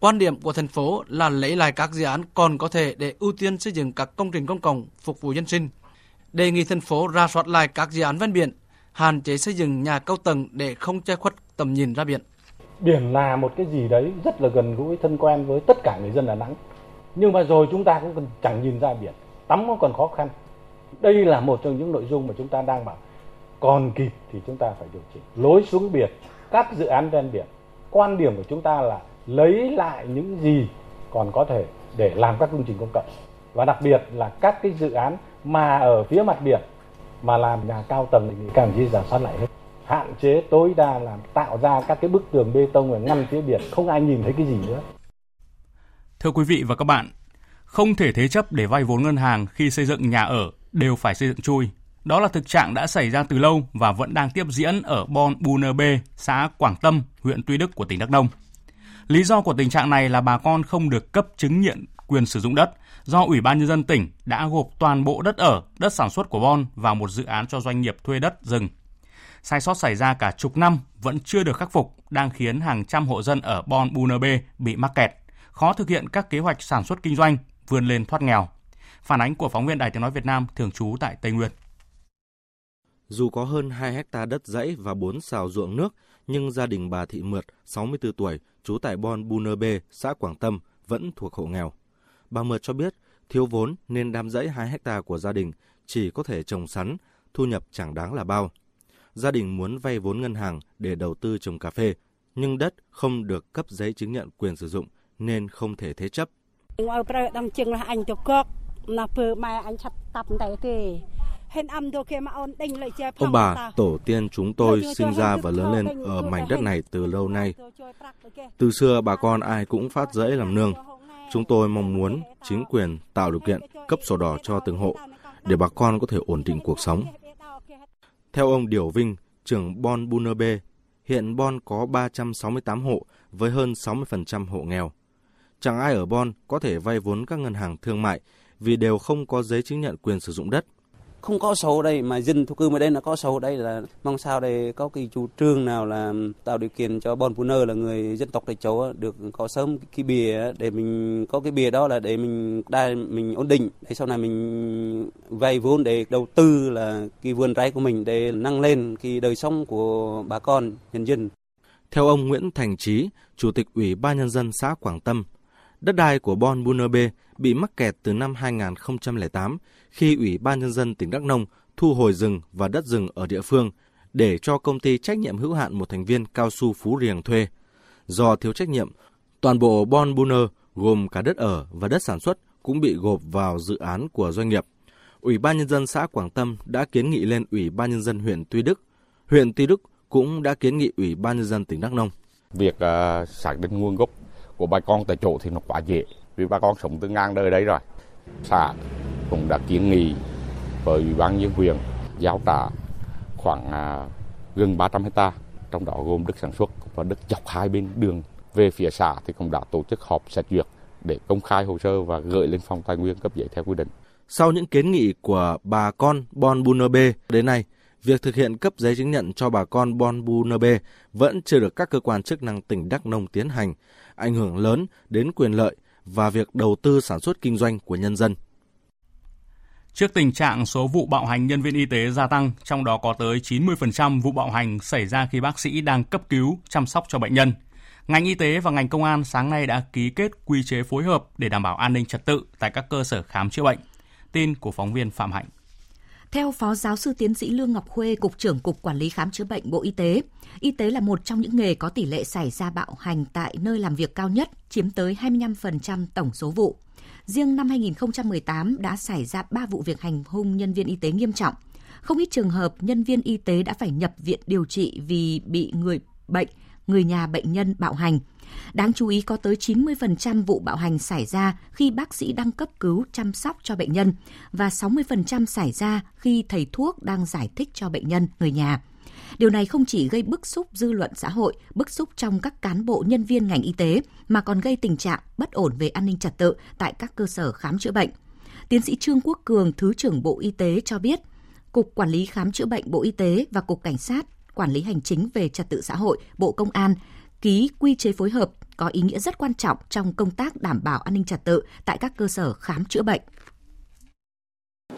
Quan điểm của thành phố là lấy lại các dự án còn có thể để ưu tiên xây dựng các công trình công cộng phục vụ dân sinh. Đề nghị thành phố rà soát lại các dự án ven biển, hạn chế xây dựng nhà cao tầng để không che khuất tầm nhìn ra biển. Biển là một cái gì đấy rất là gần gũi, thân quen với tất cả người dân Đà Nẵng. Nhưng mà rồi chúng ta cũng chẳng nhìn ra biển, tắm cũng còn khó khăn. Đây là một trong những nội dung mà chúng ta đang bảo còn kịp thì chúng ta phải điều chỉnh lối xuống biển, các dự án ven biển. Quan điểm của chúng ta là lấy lại những gì còn có thể để làm các công trình công cộng. Và đặc biệt là các cái dự án mà ở phía mặt biển mà làm nhà cao tầng thì càng gì rà soát lại hết. Hạn chế tối đa làm tạo ra các cái bức tường bê tông ở ngăn phía biển, không ai nhìn thấy cái gì nữa. Thưa quý vị và các bạn, không thể thế chấp để vay vốn ngân hàng khi xây dựng nhà ở đều phải xây dựng chui. Đó là thực trạng đã xảy ra từ lâu và vẫn đang tiếp diễn ở Bon Buner B, xã Quảng Tâm, huyện Tuy Đức của tỉnh Đắk Nông. Lý do của tình trạng này là bà con không được cấp chứng nhận quyền sử dụng đất do Ủy ban Nhân dân tỉnh đã gộp toàn bộ đất ở, đất sản xuất của Bon vào một dự án cho doanh nghiệp thuê đất rừng. Sai sót xảy ra cả chục năm vẫn chưa được khắc phục, đang khiến hàng trăm hộ dân ở Bon Buner B bị mắc kẹt, khó thực hiện các kế hoạch sản xuất kinh doanh, vươn lên thoát nghèo. Phản ánh của phóng viên Đài Tiếng nói Việt Nam thường trú tại Tây Nguyên. Dù có hơn hai héc ta đất rẫy và bốn sào ruộng nước, nhưng gia đình bà Thị Mượt, sáu mươi tư tuổi, trú tại Bon Buner B, xã Quảng Tâm, vẫn thuộc hộ nghèo. Bà Mượt cho biết thiếu vốn nên đám rẫy hai héc ta của gia đình chỉ có thể trồng sắn, thu nhập chẳng đáng là bao. Gia đình muốn vay vốn ngân hàng để đầu tư trồng cà phê, nhưng đất không được cấp giấy chứng nhận quyền sử dụng nên không thể thế chấp. Ông bà, tổ tiên chúng tôi sinh ra và lớn lên ở mảnh đất này từ lâu nay. Từ xưa bà con ai cũng phát rẫy làm nương. Chúng tôi mong muốn chính quyền tạo điều kiện cấp sổ đỏ cho từng hộ để bà con có thể ổn định cuộc sống. Theo ông Điểu Vinh, trưởng Bon Buner B, hiện Bon có ba trăm sáu mươi tám hộ với hơn sáu mươi phần trăm hộ nghèo. Chẳng ai ở Bon có thể vay vốn các ngân hàng thương mại vì đều không có giấy chứng nhận quyền sử dụng đất. Không có sổ đây mà dân thổ cư mới đây là có sổ đây, là mong sao đây có cái chủ trương nào là tạo điều kiện cho Bon Buner là người dân tộc tây châu được có sớm cái bìa để mình có cái bìa đó là để mình đai mình ổn định để sau này mình vay vốn để đầu tư là cái vườn rẫy của mình để nâng lên cái đời sống của bà con nhân dân. Theo ông Nguyễn Thành Trí, Chủ tịch Ủy ban Nhân dân xã Quảng Tâm, đất đai của Bon Buner B bị mắc kẹt từ năm hai nghìn không trăm lẻ tám khi Ủy ban Nhân dân tỉnh Đắk Nông thu hồi rừng và đất rừng ở địa phương để cho công ty trách nhiệm hữu hạn một thành viên cao su Phú Riềng thuê. Do thiếu trách nhiệm, toàn bộ Bon Buner gồm cả đất ở và đất sản xuất cũng bị gộp vào dự án của doanh nghiệp. Ủy ban Nhân dân xã Quảng Tâm đã kiến nghị lên Ủy ban Nhân dân huyện Tuy Đức. Huyện Tuy Đức cũng đã kiến nghị Ủy ban Nhân dân tỉnh Đắk Nông. Việc uh, xác định nguồn gốc của bà con tại chỗ thì nó quá dễ vì bà con sống từ ngang đời đấy rồi. Xã cũng đã kiến nghị với Ủy ban nhân dân huyện giao trả khoảng gần ba trăm hectare, trong đó gồm đất sản xuất và đất dọc hai bên đường về phía xã thì cũng đã tổ chức họp xét duyệt để công khai hồ sơ và gửi lên phòng tài nguyên cấp giấy theo quy định. Sau những kiến nghị của bà con Bon Bunobe đến nay, việc thực hiện cấp giấy chứng nhận cho bà con Bon Bunobe vẫn chưa được các cơ quan chức năng tỉnh Đắk Nông tiến hành, ảnh hưởng lớn đến quyền lợi và việc đầu tư sản xuất kinh doanh của nhân dân. Trước tình trạng số vụ bạo hành nhân viên y tế gia tăng, trong đó có tới chín mươi phần trăm vụ bạo hành xảy ra khi bác sĩ đang cấp cứu, chăm sóc cho bệnh nhân. Ngành y tế và ngành công an sáng nay đã ký kết quy chế phối hợp để đảm bảo an ninh trật tự tại các cơ sở khám chữa bệnh. Tin của phóng viên Phạm Hạnh. Theo Phó Giáo sư Tiến sĩ Lương Ngọc Khuê, Cục trưởng Cục Quản lý Khám Chữa Bệnh Bộ Y tế, y tế là một trong những nghề có tỷ lệ xảy ra bạo hành tại nơi làm việc cao nhất, chiếm tới hai mươi lăm phần trăm tổng số vụ. Riêng năm hai không một tám đã xảy ra ba vụ việc hành hung nhân viên y tế nghiêm trọng. Không ít trường hợp nhân viên y tế đã phải nhập viện điều trị vì bị người bệnh, người nhà bệnh nhân bạo hành. Đáng chú ý có tới chín mươi phần trăm vụ bạo hành xảy ra khi bác sĩ đang cấp cứu chăm sóc cho bệnh nhân và sáu mươi phần trăm xảy ra khi thầy thuốc đang giải thích cho bệnh nhân, người nhà. Điều này không chỉ gây bức xúc dư luận xã hội, bức xúc trong các cán bộ nhân viên ngành y tế mà còn gây tình trạng bất ổn về an ninh trật tự tại các cơ sở khám chữa bệnh. Tiến sĩ Trương Quốc Cường, Thứ trưởng Bộ Y tế cho biết, Cục Quản lý Khám Chữa Bệnh Bộ Y tế và Cục Cảnh sát, Quản lý Hành chính về Trật tự xã hội, Bộ Công an ký quy chế phối hợp có ý nghĩa rất quan trọng trong công tác đảm bảo an ninh trật tự tại các cơ sở khám chữa bệnh.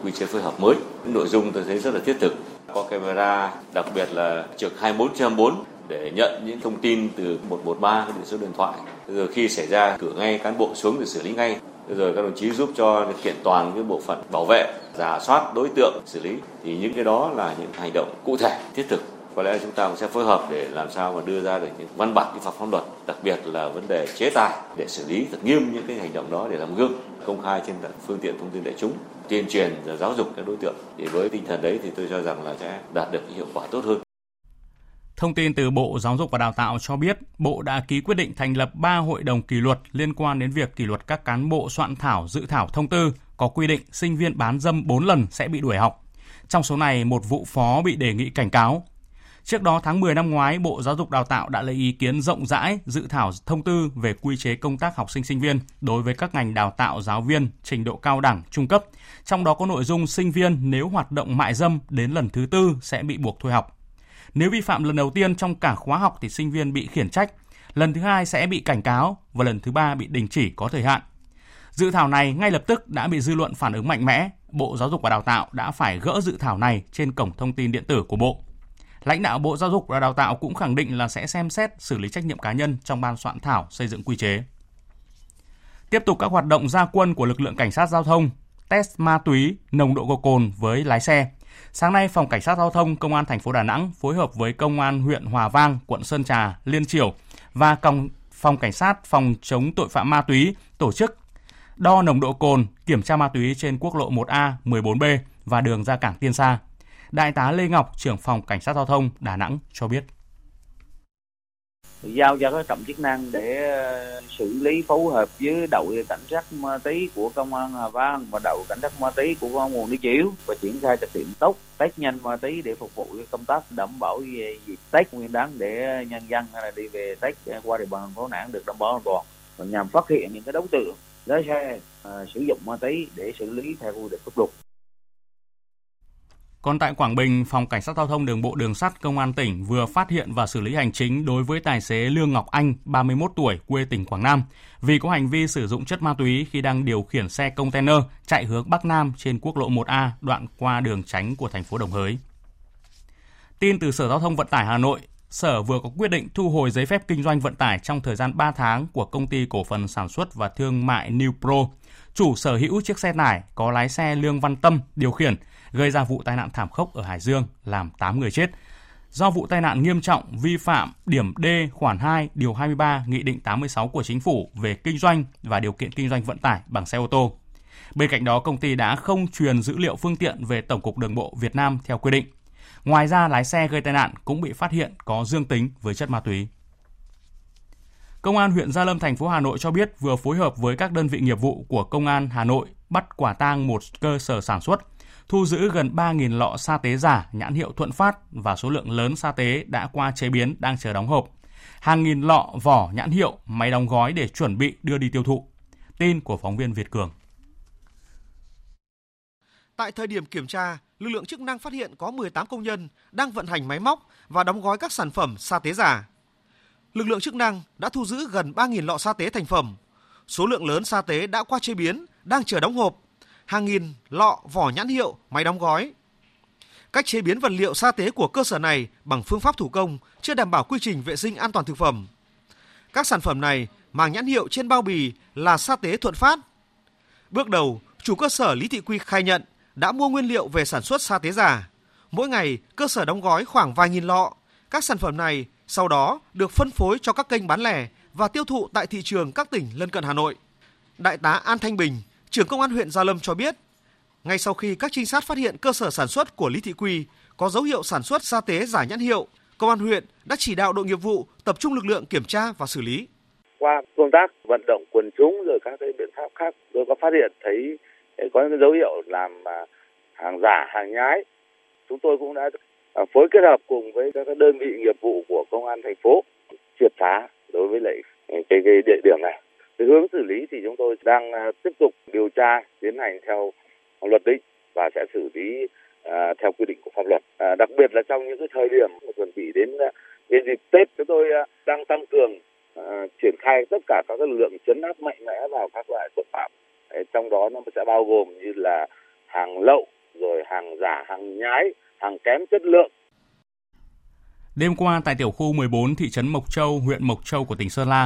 Quy chế phối hợp mới, nội dung tôi thấy rất là thiết thực. Có camera, đặc biệt là trực hai mươi bốn trên hai mươi bốn để nhận những thông tin từ một một ba, số điện thoại. Rồi khi xảy ra, cử ngay cán bộ xuống để xử lý ngay. Rồi các đồng chí giúp cho kiện toàn cái bộ phận bảo vệ, rà soát đối tượng, xử lý. Thì những cái đó là những hành động cụ thể, thiết thực. Có lẽ chúng ta cũng sẽ phối hợp để làm sao mà đưa ra được những văn bản vi phạm pháp luật, đặc biệt là vấn đề chế tài để xử lý thật nghiêm những cái hành động đó để làm gương, công khai trên phương tiện thông tin đại chúng, tuyên truyền và giáo dục các đối tượng. Thì với tinh thần đấy thì tôi cho rằng là sẽ đạt được hiệu quả tốt hơn. Thông tin từ Bộ Giáo dục và Đào tạo cho biết, Bộ đã ký quyết định thành lập ba hội đồng kỷ luật liên quan đến việc kỷ luật các cán bộ soạn thảo dự thảo thông tư có quy định sinh viên bán dâm bốn lần sẽ bị đuổi học. Trong số này, một vụ phó bị đề nghị cảnh cáo. Trước đó, tháng mười năm ngoái, Bộ Giáo dục Đào tạo đã lấy ý kiến rộng rãi dự thảo thông tư về quy chế công tác học sinh sinh viên đối với các ngành đào tạo giáo viên trình độ cao đẳng, trung cấp. Trong đó có nội dung sinh viên nếu hoạt động mại dâm đến lần thứ tư sẽ bị buộc thôi học. Nếu vi phạm lần đầu tiên trong cả khóa học thì sinh viên bị khiển trách, lần thứ hai sẽ bị cảnh cáo và lần thứ ba bị đình chỉ có thời hạn. Dự thảo này ngay lập tức đã bị dư luận phản ứng mạnh mẽ. Bộ Giáo dục và Đào tạo đã phải gỡ dự thảo này trên cổng thông tin điện tử của Bộ. Lãnh đạo Bộ Giáo dục và Đào tạo cũng khẳng định là sẽ xem xét xử lý trách nhiệm cá nhân trong ban soạn thảo xây dựng quy chế. Tiếp tục các hoạt động ra quân của lực lượng cảnh sát giao thông, test ma túy, nồng độ cồn với lái xe. Sáng nay, Phòng Cảnh sát Giao thông Công an thành phố Đà Nẵng phối hợp với Công an huyện Hòa Vang, quận Sơn Trà, Liên Chiểu và Phòng Cảnh sát Phòng chống tội phạm ma túy tổ chức đo nồng độ cồn, kiểm tra ma túy trên quốc lộ một A, mười bốn B và đường ra cảng Tiên Sa. Đại tá Lê Ngọc, trưởng phòng Cảnh sát Giao thông Đà Nẵng cho biết. Giao cho các trọng chức năng để xử lý phối hợp với đội cảnh sát ma túy của Công an Hà Vang và đội cảnh sát ma túy của Công an Nguồn Đi Chiếu và triển khai thực hiện tốt test nhanh ma túy để phục vụ công tác đảm bảo về dịp Tết Nguyên đán để nhân dân hay là đi về Tết qua địa bàn thành phố Đà Nẵng được đảm bảo an toàn và nhằm phát hiện những cái đối tượng lái xe à, sử dụng ma túy để xử lý theo quy định pháp luật. Còn tại Quảng Bình, Phòng Cảnh sát Giao thông Đường bộ Đường sắt Công an tỉnh vừa phát hiện và xử lý hành chính đối với tài xế Lương Ngọc Anh, ba mươi mốt tuổi, quê tỉnh Quảng Nam, vì có hành vi sử dụng chất ma túy khi đang điều khiển xe container chạy hướng Bắc Nam trên quốc lộ một A, đoạn qua đường tránh của thành phố Đồng Hới. Tin từ Sở Giao thông Vận tải Hà Nội, Sở vừa có quyết định thu hồi giấy phép kinh doanh vận tải trong thời gian ba tháng của Công ty Cổ phần Sản xuất và Thương mại New Pro. Chủ sở hữu chiếc xe tải có lái xe Lương Văn Tâm điều khiển, gây ra vụ tai nạn thảm khốc ở Hải Dương, làm tám người chết. Do vụ tai nạn nghiêm trọng vi phạm điểm D khoản hai điều hai mươi ba Nghị định tám mươi sáu của Chính phủ về kinh doanh và điều kiện kinh doanh vận tải bằng xe ô tô. Bên cạnh đó, công ty đã không truyền dữ liệu phương tiện về Tổng cục Đường bộ Việt Nam theo quy định. Ngoài ra, lái xe gây tai nạn cũng bị phát hiện có dương tính với chất ma túy. Công an huyện Gia Lâm, thành phố Hà Nội cho biết vừa phối hợp với các đơn vị nghiệp vụ của Công an Hà Nội bắt quả tang một cơ sở sản xuất, thu giữ gần ba nghìn lọ sa tế giả nhãn hiệu Thuận Phát và số lượng lớn sa tế đã qua chế biến đang chờ đóng hộp, hàng nghìn lọ vỏ nhãn hiệu, máy đóng gói để chuẩn bị đưa đi tiêu thụ. Tin của phóng viên Việt Cường. Tại thời điểm kiểm tra, lực lượng chức năng phát hiện có mười tám công nhân đang vận hành máy móc và đóng gói các sản phẩm sa tế giả. Lực lượng chức năng đã thu giữ gần ba nghìn lọ sa tế thành phẩm, số lượng lớn sa tế đã qua chế biến, đang chờ đóng hộp, hàng nghìn lọ vỏ nhãn hiệu, máy đóng gói. Cách chế biến vật liệu sa tế của cơ sở này bằng phương pháp thủ công chưa đảm bảo quy trình vệ sinh an toàn thực phẩm. Các sản phẩm này mang nhãn hiệu trên bao bì là sa tế Thuận Phát. Bước đầu, chủ cơ sở Lý Thị Quy khai nhận đã mua nguyên liệu về sản xuất sa tế giả. Mỗi ngày, cơ sở đóng gói khoảng vài nghìn lọ. Các sản phẩm này sau đó được phân phối cho các kênh bán lẻ và tiêu thụ tại thị trường các tỉnh lân cận Hà Nội. Đại tá An Thanh Bình, trưởng công an huyện Gia Lâm cho biết, ngay sau khi các trinh sát phát hiện cơ sở sản xuất của Lý Thị Quy có dấu hiệu sản xuất sa tế giả nhãn hiệu, công an huyện đã chỉ đạo đội nghiệp vụ tập trung lực lượng kiểm tra và xử lý. Qua công tác vận động quần chúng rồi các cái biện pháp khác, rồi có phát hiện thấy có những dấu hiệu làm hàng giả, hàng nhái. Chúng tôi cũng đã phối kết hợp cùng với các đơn vị nghiệp vụ của công an thành phố triệt phá đối với lại cái, cái địa điểm này. Cái hướng xử lý thì chúng tôi đang tiếp tục điều tra, tiến hành theo luật định và sẽ xử lý à, theo quy định của pháp luật. À, đặc biệt là trong những cái thời điểm chuẩn bị đến cái dịp Tết, chúng tôi đang tăng cường à, triển khai tất cả các lực lượng trấn áp mạnh mẽ vào các loại tội phạm. Đấy, trong đó nó sẽ bao gồm như là hàng lậu, rồi hàng giả, hàng nhái, hàng kém chất lượng. Đêm qua tại tiểu khu mười bốn thị trấn Mộc Châu, huyện Mộc Châu của tỉnh Sơn La,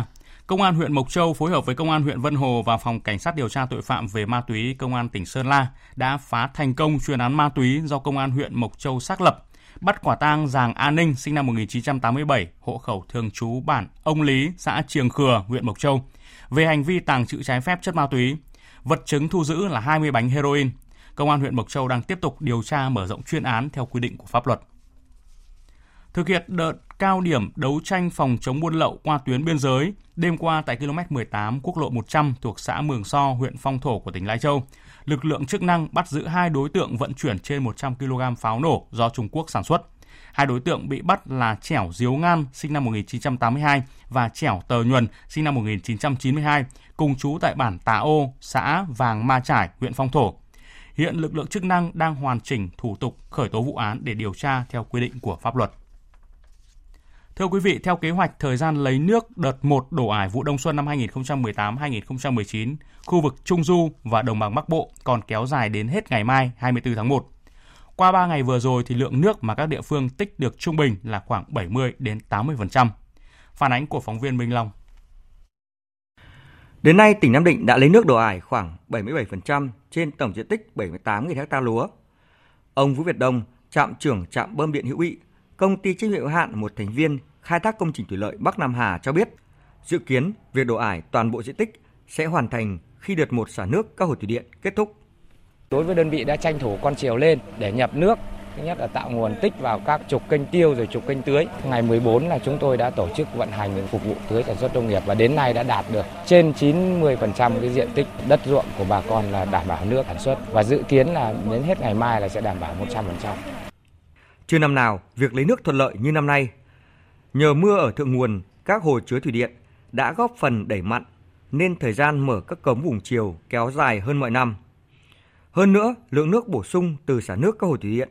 Công an huyện Mộc Châu phối hợp với Công an huyện Vân Hồ và Phòng Cảnh sát điều tra tội phạm về ma túy Công an tỉnh Sơn La đã phá thành công chuyên án ma túy do Công an huyện Mộc Châu xác lập, bắt quả tang Giàng A Ninh sinh năm một nghìn chín trăm tám mươi bảy, hộ khẩu thường trú bản Ông Lý, xã Triềng Khừa, huyện Mộc Châu, về hành vi tàng trữ trái phép chất ma túy. Vật chứng thu giữ là hai mươi bánh heroin. Công an huyện Mộc Châu đang tiếp tục điều tra mở rộng chuyên án theo quy định của pháp luật. Thực hiện đợt cao điểm đấu tranh phòng chống buôn lậu qua tuyến biên giới, đêm qua tại ki lô mét mười tám quốc lộ một trăm thuộc xã Mường So, huyện Phong Thổ của tỉnh Lai Châu, lực lượng chức năng bắt giữ hai đối tượng vận chuyển trên một trăm ki lô gam pháo nổ do Trung Quốc sản xuất. Hai đối tượng bị bắt là Chẻo Diếu Ngan sinh năm một nghìn chín trăm tám mươi hai và Chẻo Tờ Nhuần sinh năm một nghìn chín trăm chín mươi hai, cùng trú tại bản Tà Ô, xã Vàng Ma Trải, huyện Phong Thổ. Hiện lực lượng chức năng đang hoàn chỉnh thủ tục khởi tố vụ án để điều tra theo quy định của pháp luật. Thưa quý vị, theo kế hoạch thời gian lấy nước đợt một đổ ải vụ đông xuân năm hai nghìn không trăm mười tám hai nghìn không trăm mười chín, khu vực Trung Du và Đồng bằng Bắc Bộ còn kéo dài đến hết ngày mai hai mươi tư tháng một. Qua ba ngày vừa rồi thì lượng nước mà các địa phương tích được trung bình là khoảng bảy mươi đến tám mươi phần trăm. Phản ánh của phóng viên Minh Long. Đến nay, tỉnh Nam Định đã lấy nước đổ ải khoảng bảy mươi bảy phần trăm trên tổng diện tích bảy mươi tám nghìn ha lúa. Ông Vũ Việt Đông, trạm trưởng trạm bơm điện hữu nghị, Công ty trách nhiệm hữu hạn một thành viên khai thác công trình thủy lợi Bắc Nam Hà cho biết, dự kiến việc đổ ải toàn bộ diện tích sẽ hoàn thành khi đợt một xả nước các hồ thủy điện kết thúc. Đối với đơn vị đã tranh thủ con chiều lên để nhập nước, thứ nhất là tạo nguồn tích vào các trục kênh tiêu rồi trục kênh tưới. Ngày mười bốn là chúng tôi đã tổ chức vận hành phục vụ tưới sản xuất nông nghiệp và đến nay đã đạt được trên chín mươi phần trăm cái diện tích đất ruộng của bà con là đảm bảo nước sản xuất và dự kiến là đến hết ngày mai là sẽ đảm bảo một trăm phần trăm. Chưa năm nào việc lấy nước thuận lợi như năm nay. Nhờ mưa ở thượng nguồn, các hồ chứa thủy điện đã góp phần đẩy mặn nên thời gian mở các cống vùng chiều kéo dài hơn mọi năm. Hơn nữa, lượng nước bổ sung từ xả nước các hồ thủy điện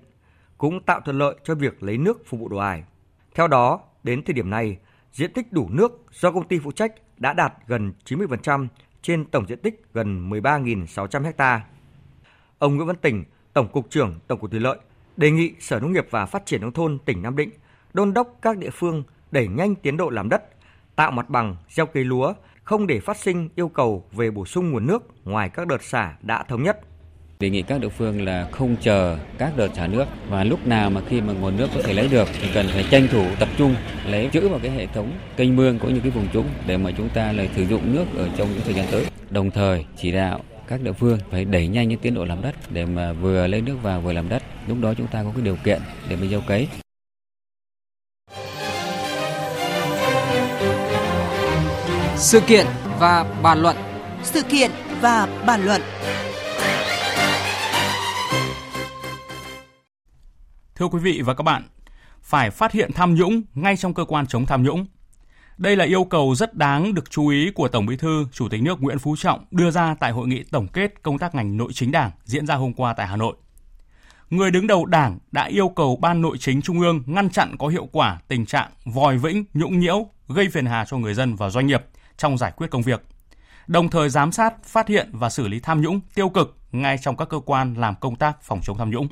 cũng tạo thuận lợi cho việc lấy nước phục vụ đổ ải. Theo đó, đến thời điểm này, diện tích đủ nước do công ty phụ trách đã đạt gần chín mươi phần trăm trên tổng diện tích gần mười ba nghìn sáu trăm ha. Ông Nguyễn Văn Tình, Tổng cục trưởng Tổng cục Thủy lợi, đề nghị Sở Nông nghiệp và Phát triển Nông thôn tỉnh Nam Định đôn đốc các địa phương đẩy nhanh tiến độ làm đất, tạo mặt bằng, gieo cấy lúa, không để phát sinh yêu cầu về bổ sung nguồn nước ngoài các đợt xả đã thống nhất. Đề nghị các địa phương là không chờ các đợt xả nước và lúc nào mà khi mà nguồn nước có thể lấy được thì cần phải tranh thủ tập trung lấy trữ vào cái hệ thống kênh mương của những cái vùng trũng để mà chúng ta lại sử dụng nước ở trong những thời gian tới. Đồng thời chỉ đạo các địa phương phải đẩy nhanh những tiến độ làm đất để mà vừa lấy nước vào vừa làm đất. Lúc đó chúng ta có cái điều kiện để mà gieo cấy. Sự kiện và bàn luận. Sự kiện và bàn luận. Thưa quý vị và các bạn, phải phát hiện tham nhũng ngay trong cơ quan chống tham nhũng. Đây là yêu cầu rất đáng được chú ý của Tổng Bí thư, Chủ tịch nước Nguyễn Phú Trọng đưa ra tại hội nghị tổng kết công tác ngành nội chính Đảng diễn ra hôm qua tại Hà Nội. Người đứng đầu Đảng đã yêu cầu Ban Nội chính Trung ương ngăn chặn có hiệu quả tình trạng vòi vĩnh, nhũng nhiễu, gây phiền hà cho người dân và doanh nghiệp trong giải quyết công việc. Đồng thời giám sát, phát hiện và xử lý tham nhũng tiêu cực ngay trong các cơ quan làm công tác phòng chống tham nhũng.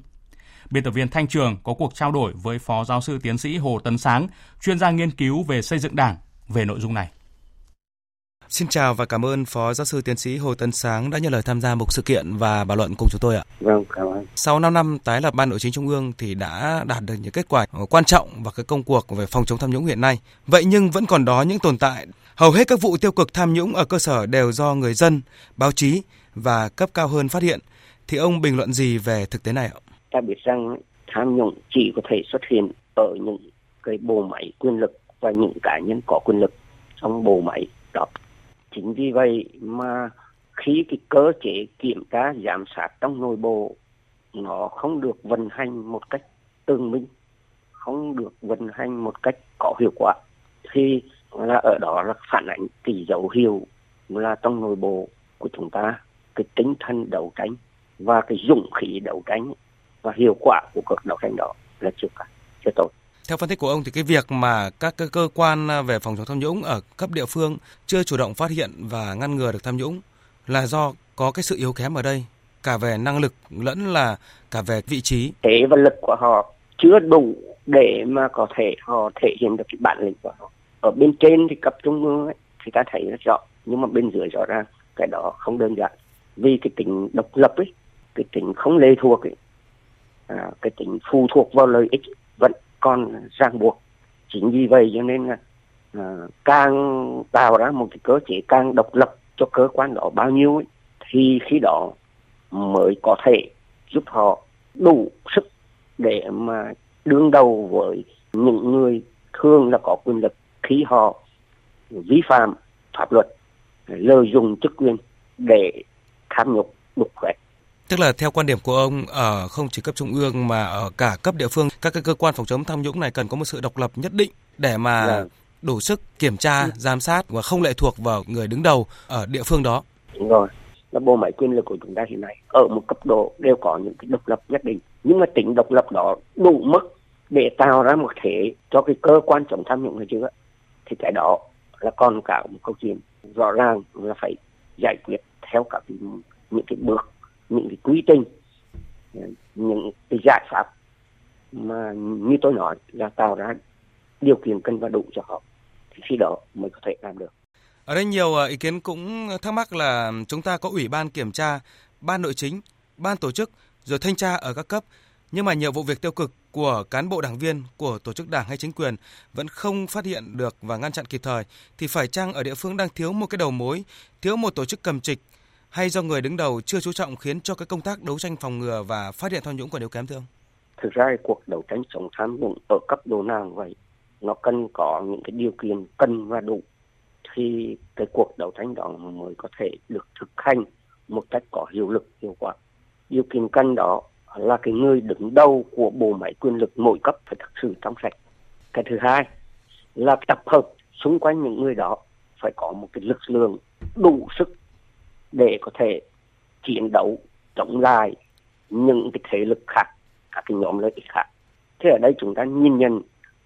Biên tập viên Thanh Trường có cuộc trao đổi với Phó Giáo sư Tiến sĩ Hồ Tấn Sáng, chuyên gia nghiên cứu về xây dựng Đảng, về nội dung này. Xin chào và cảm ơn Phó Giáo sư Tiến sĩ Hồ Tấn Sáng đã nhận lời tham gia một sự kiện và bàn luận cùng chúng tôi ạ. Vâng, cảm ơn. Sau năm năm tái lập Ban Nội chính Trung ương thì đã đạt được những kết quả quan trọng và cái công cuộc về phòng chống tham nhũng hiện nay. Vậy nhưng vẫn còn đó những tồn tại. Hầu hết các vụ tiêu cực tham nhũng ở cơ sở đều do người dân, báo chí và cấp cao hơn phát hiện. Thì ông bình luận gì về thực tế này ạ? Ta biết rằng tham nhũng chỉ có thể xuất hiện ở những cái bộ máy quyền lực và những cá nhân có quyền lực trong bộ máy đó. Chính vì vậy mà khi cái cơ chế kiểm tra giám sát trong nội bộ nó không được vận hành một cách tương minh, không được vận hành một cách có hiệu quả, thì là ở đó là phản ánh cái dấu hiệu là trong nội bộ của chúng ta cái tinh thần đấu tranh và cái dũng khí đấu tranh và hiệu quả của cuộc đấu tranh đó là chưa cả, chưa tốt. Theo phân tích của ông thì cái việc mà các cơ quan về phòng chống tham nhũng ở cấp địa phương chưa chủ động phát hiện và ngăn ngừa được tham nhũng là do có cái sự yếu kém ở đây, cả về năng lực lẫn là cả về vị trí. Thế và lực của họ chưa đủ để mà có thể họ thể hiện được cái bản lĩnh của họ. Ở bên trên thì cấp trung ương thì ta thấy rất rõ, nhưng mà bên dưới rõ ràng cái đó không đơn giản. Vì cái tính độc lập ấy, cái tính không lệ thuộc ấy, à, cái tính phụ thuộc vào lợi ích vẫn còn ràng buộc. Chính vì vậy cho nên là uh, càng tạo ra một cái cơ chế càng độc lập cho cơ quan đó bao nhiêu ấy, thì khi đó mới có thể giúp họ đủ sức để mà đương đầu với những người thường là có quyền lực khi họ vi phạm pháp luật, lợi dụng chức quyền để tham nhũng đục khoét. Tức là theo quan điểm của ông, ở không chỉ cấp trung ương mà ở cả cấp địa phương, các cái cơ quan phòng chống tham nhũng này cần có một sự độc lập nhất định để mà đủ sức kiểm tra, giám sát và không lệ thuộc vào người đứng đầu ở địa phương đó. Đúng rồi, các bộ máy quyền lực của chúng ta hiện nay ở một cấp độ đều có những cái độc lập nhất định, nhưng mà tính độc lập đó đủ mức để tạo ra một thể cho cái cơ quan chống tham nhũng hay chưa, thì cái đó là còn cả một câu chuyện. Rõ ràng là phải giải quyết theo cả những cái bước, những cái quy trình, những cái giải pháp mà như tôi nói là tạo ra điều kiện cân và đủ cho họ, thì khi đó mới có thể làm được. Ở đây nhiều ý kiến cũng thắc mắc là chúng ta có ủy ban kiểm tra, ban nội chính, ban tổ chức, rồi thanh tra ở các cấp, nhưng mà nhiều vụ việc tiêu cực của cán bộ đảng viên, của tổ chức đảng hay chính quyền vẫn không phát hiện được và ngăn chặn kịp thời, thì phải chăng ở địa phương đang thiếu một cái đầu mối, thiếu một tổ chức cầm trịch, hay do người đứng đầu chưa chú trọng khiến cho cái công tác đấu tranh phòng ngừa và phát hiện tham nhũng còn yếu kém thưa ông? Thực ra cuộc đấu tranh chống tham nhũng ở cấp độ nào vậy, nó cần có những cái điều kiện cần và đủ thì cái cuộc đấu tranh đó mới có thể được thực hành một cách có hiệu lực, hiệu quả. Điều kiện cần đó là cái người đứng đầu của bộ máy quyền lực mỗi cấp phải thực sự trong sạch. Cái thứ hai là tập hợp xung quanh những người đó phải có một cái lực lượng đủ sức để có thể chiến đấu chống lại những cái thế lực khác, các cái nhóm lợi ích khác. Thế ở đây chúng ta nhìn nhận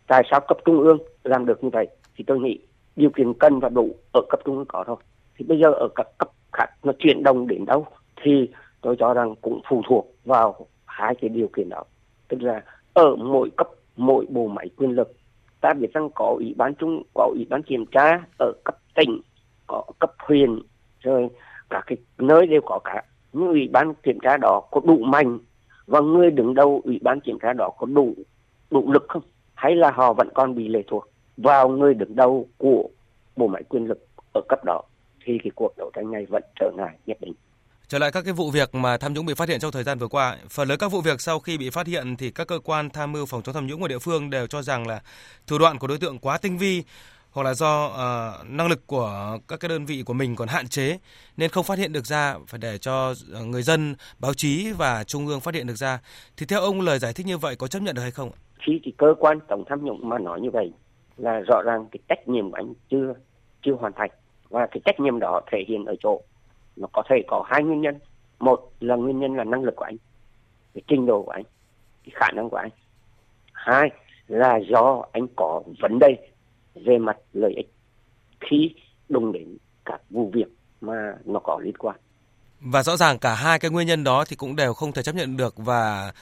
tại sao cấp trung ương làm được như vậy, thì tôi nghĩ điều kiện cần và đủ ở cấp trung ương có thôi. Thì bây giờ ở các cấp khác nó chuyển động đến đâu thì tôi cho rằng cũng phụ thuộc vào hai cái điều kiện đó. Tức là ở mỗi cấp, mỗi bộ máy quyền lực, ta biết rằng có ủy ban trung, có ủy ban kiểm tra ở cấp tỉnh, có cấp huyện, rồi các cái nơi đều có cả. Nhưng ủy ban kiểm tra đó có đủ mạnh và người đứng đầu ủy ban kiểm tra đó có đủ đủ lực không? Hay là họ vẫn còn bị lệ thuộc vào người đứng đầu của bộ máy quyền lực ở cấp đó, thì cái cuộc đấu tranh này vẫn trở ngại nhất định. Trở lại các cái vụ việc mà tham nhũng bị phát hiện trong thời gian vừa qua, phần lớn các vụ việc sau khi bị phát hiện thì các cơ quan tham mưu phòng chống tham nhũng của địa phương đều cho rằng là thủ đoạn của đối tượng quá tinh vi, hoặc là do uh, năng lực của các cái đơn vị của mình còn hạn chế nên không phát hiện được ra, phải để cho người dân, báo chí và trung ương phát hiện được ra. Thì theo ông lời giải thích như vậy có chấp nhận được hay không? Khi thì cơ quan tổng tham nhũng mà nói như vậy là rõ ràng cái trách nhiệm của anh chưa chưa hoàn thành, và cái trách nhiệm đó thể hiện ở chỗ nó có thể có hai nguyên nhân. Một là nguyên nhân là năng lực của anh, cái trình độ của anh, cái khả năng của anh. Hai là do anh có vấn đề về mặt lợi ích khi đụng đến các vụ việc mà nó có liên quan. Và rõ ràng cả hai cái nguyên nhân đó thì cũng đều không thể chấp nhận được, và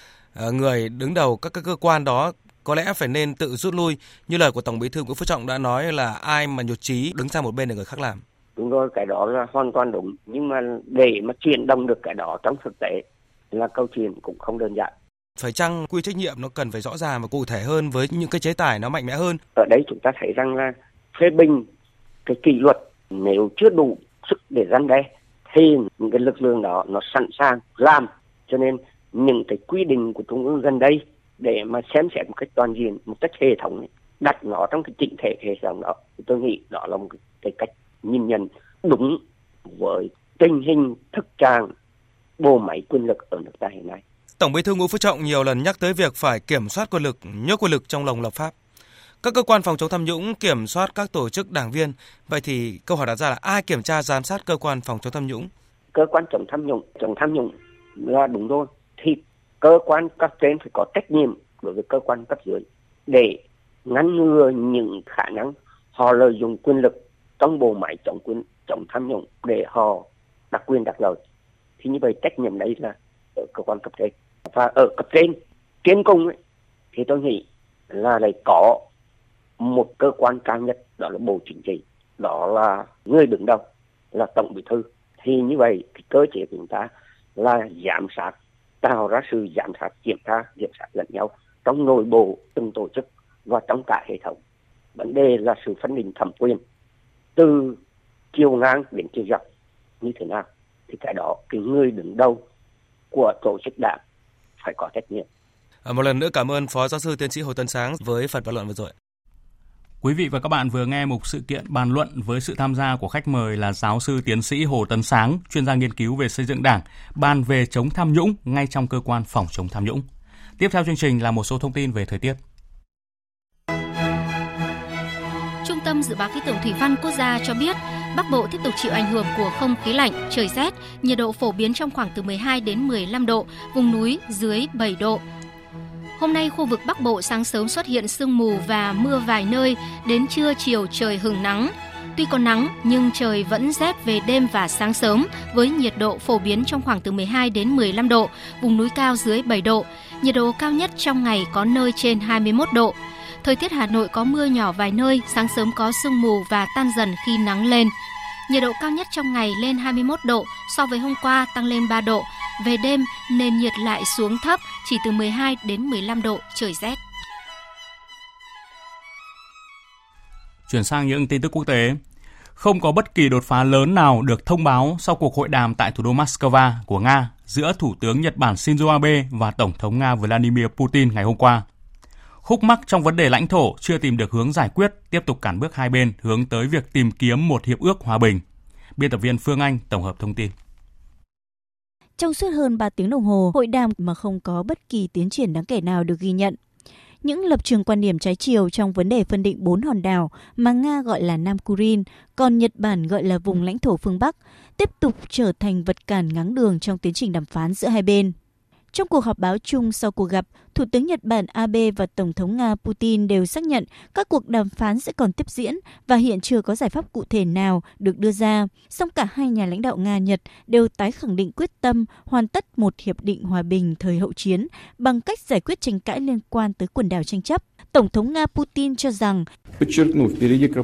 người đứng đầu các cơ quan đó có lẽ phải nên tự rút lui, như lời của Tổng Bí thư Nguyễn Phú Trọng đã nói là ai mà nhụt chí đứng sang một bên để người khác làm. Đúng rồi, cái đó là hoàn toàn đúng, nhưng mà để mà chuyển động được cái đó trong thực tế là câu chuyện cũng không đơn giản. Phải chăng quy trách nhiệm nó cần phải rõ ràng và cụ thể hơn với những cái chế tài nó mạnh mẽ hơn? Ở đây chúng ta thấy rằng là phê bình cái kỷ luật nếu chưa đủ sức để răn đe thì những cái lực lượng đó nó sẵn sàng làm, cho nên những cái quy định của Trung ương gần đây để mà xem xét một cách toàn diện, một cách hệ thống, đặt nó trong cái chỉnh thể hệ thống đó, tôi nghĩ đó là một cái cách nhìn nhận đúng với tình hình thực trạng bộ máy quyền lực ở nước ta hiện nay. Tổng Bí thư Nguyễn Phú Trọng nhiều lần nhắc tới việc phải kiểm soát quyền lực, nhốt quyền lực trong lồng lập pháp. Các cơ quan phòng chống tham nhũng kiểm soát các tổ chức đảng viên. Vậy thì câu hỏi đặt ra là ai kiểm tra giám sát cơ quan phòng chống tham nhũng? Cơ quan chống tham nhũng, chống tham nhũng là đúng rồi. Thì cơ quan cấp trên phải có trách nhiệm đối với cơ quan cấp dưới để ngăn ngừa những khả năng họ lợi dụng quyền lực trong bộ máy chống quyền chống tham nhũng để họ đặc quyền đặc lợi. Thì như vậy trách nhiệm đấy là ở cơ quan cấp trên. Và ở cấp trên, trên cùng ấy, thì tôi nghĩ là lại có một cơ quan cao nhất, đó là Bộ Chính trị, đó là người đứng đầu, là Tổng Bí thư. Thì như vậy, cái cơ chế của chúng ta là giám sát, tạo ra sự giám sát, kiểm tra, giám sát lẫn nhau trong nội bộ từng tổ chức và trong cả hệ thống. Vấn đề là sự phân định thẩm quyền từ chiều ngang đến chiều dọc như thế nào. Thì cái đó, cái người đứng đầu của tổ chức đảng phải có trách nhiệm. Một lần nữa cảm ơn Phó Giáo sư Tiến sĩ Hồ Tấn Sáng với phần bàn luận vừa rồi. Quý vị và các bạn vừa nghe một sự kiện bàn luận với sự tham gia của khách mời là Giáo sư Tiến sĩ Hồ Tấn Sáng, chuyên gia nghiên cứu về xây dựng đảng, bàn về chống tham nhũng ngay trong cơ quan phòng chống tham nhũng. Tiếp theo chương trình là một số thông tin về thời tiết. Trung tâm Dự báo Khí tượng Thủy văn Quốc gia cho biết Bắc Bộ tiếp tục chịu ảnh hưởng của không khí lạnh, trời rét, nhiệt độ phổ biến trong khoảng từ mười hai đến mười lăm độ, vùng núi dưới bảy độ. Hôm nay, khu vực Bắc Bộ sáng sớm xuất hiện sương mù và mưa vài nơi, đến trưa chiều trời hửng nắng. Tuy có nắng nhưng trời vẫn rét về đêm và sáng sớm với nhiệt độ phổ biến trong khoảng từ mười hai đến mười lăm độ, vùng núi cao dưới bảy độ, nhiệt độ cao nhất trong ngày có nơi trên hai mươi mốt độ. Thời tiết Hà Nội có mưa nhỏ vài nơi, sáng sớm có sương mù và tan dần khi nắng lên. Nhiệt độ cao nhất trong ngày lên hai mươi mốt độ, so với hôm qua tăng lên ba độ. Về đêm, nền nhiệt lại xuống thấp, chỉ từ mười hai đến mười lăm độ, trời rét. Chuyển sang những tin tức quốc tế. Không có bất kỳ đột phá lớn nào được thông báo sau cuộc hội đàm tại thủ đô Moscow của Nga giữa Thủ tướng Nhật Bản Shinzo Abe và Tổng thống Nga Vladimir Putin ngày hôm qua. Khúc mắc trong vấn đề lãnh thổ chưa tìm được hướng giải quyết tiếp tục cản bước hai bên hướng tới việc tìm kiếm một hiệp ước hòa bình. Biên tập viên Phương Anh tổng hợp thông tin. Trong suốt hơn ba tiếng đồng hồ, hội đàm mà không có bất kỳ tiến triển đáng kể nào được ghi nhận. Những lập trường quan điểm trái chiều trong vấn đề phân định bốn hòn đảo mà Nga gọi là Nam Kurin, còn Nhật Bản gọi là vùng lãnh thổ phương Bắc, tiếp tục trở thành vật cản ngáng đường trong tiến trình đàm phán giữa hai bên. Trong cuộc họp báo chung sau cuộc gặp, Thủ tướng Nhật Bản Abe và Tổng thống Nga Putin đều xác nhận các cuộc đàm phán sẽ còn tiếp diễn và hiện chưa có giải pháp cụ thể nào được đưa ra. Song cả hai nhà lãnh đạo Nga-Nhật đều tái khẳng định quyết tâm hoàn tất một hiệp định hòa bình thời hậu chiến bằng cách giải quyết tranh cãi liên quan tới quần đảo tranh chấp. Tổng thống Nga Putin cho rằng,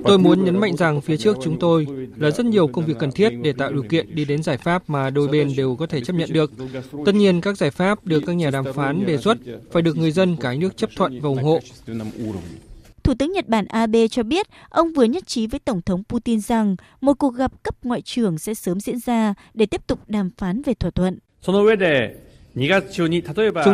tôi muốn nhấn mạnh rằng phía trước chúng tôi là rất nhiều công việc cần thiết để tạo điều kiện đi đến giải pháp mà đôi bên đều có thể chấp nhận được. Tất nhiên các giải pháp được các nhà đàm phán đề xuất phải được người dân cả nước chấp thuận và ủng hộ. Thủ tướng Nhật Bản Abe cho biết ông vừa nhất trí với Tổng thống Putin rằng một cuộc gặp cấp ngoại trưởng sẽ sớm diễn ra để tiếp tục đàm phán về thỏa thuận. Chúng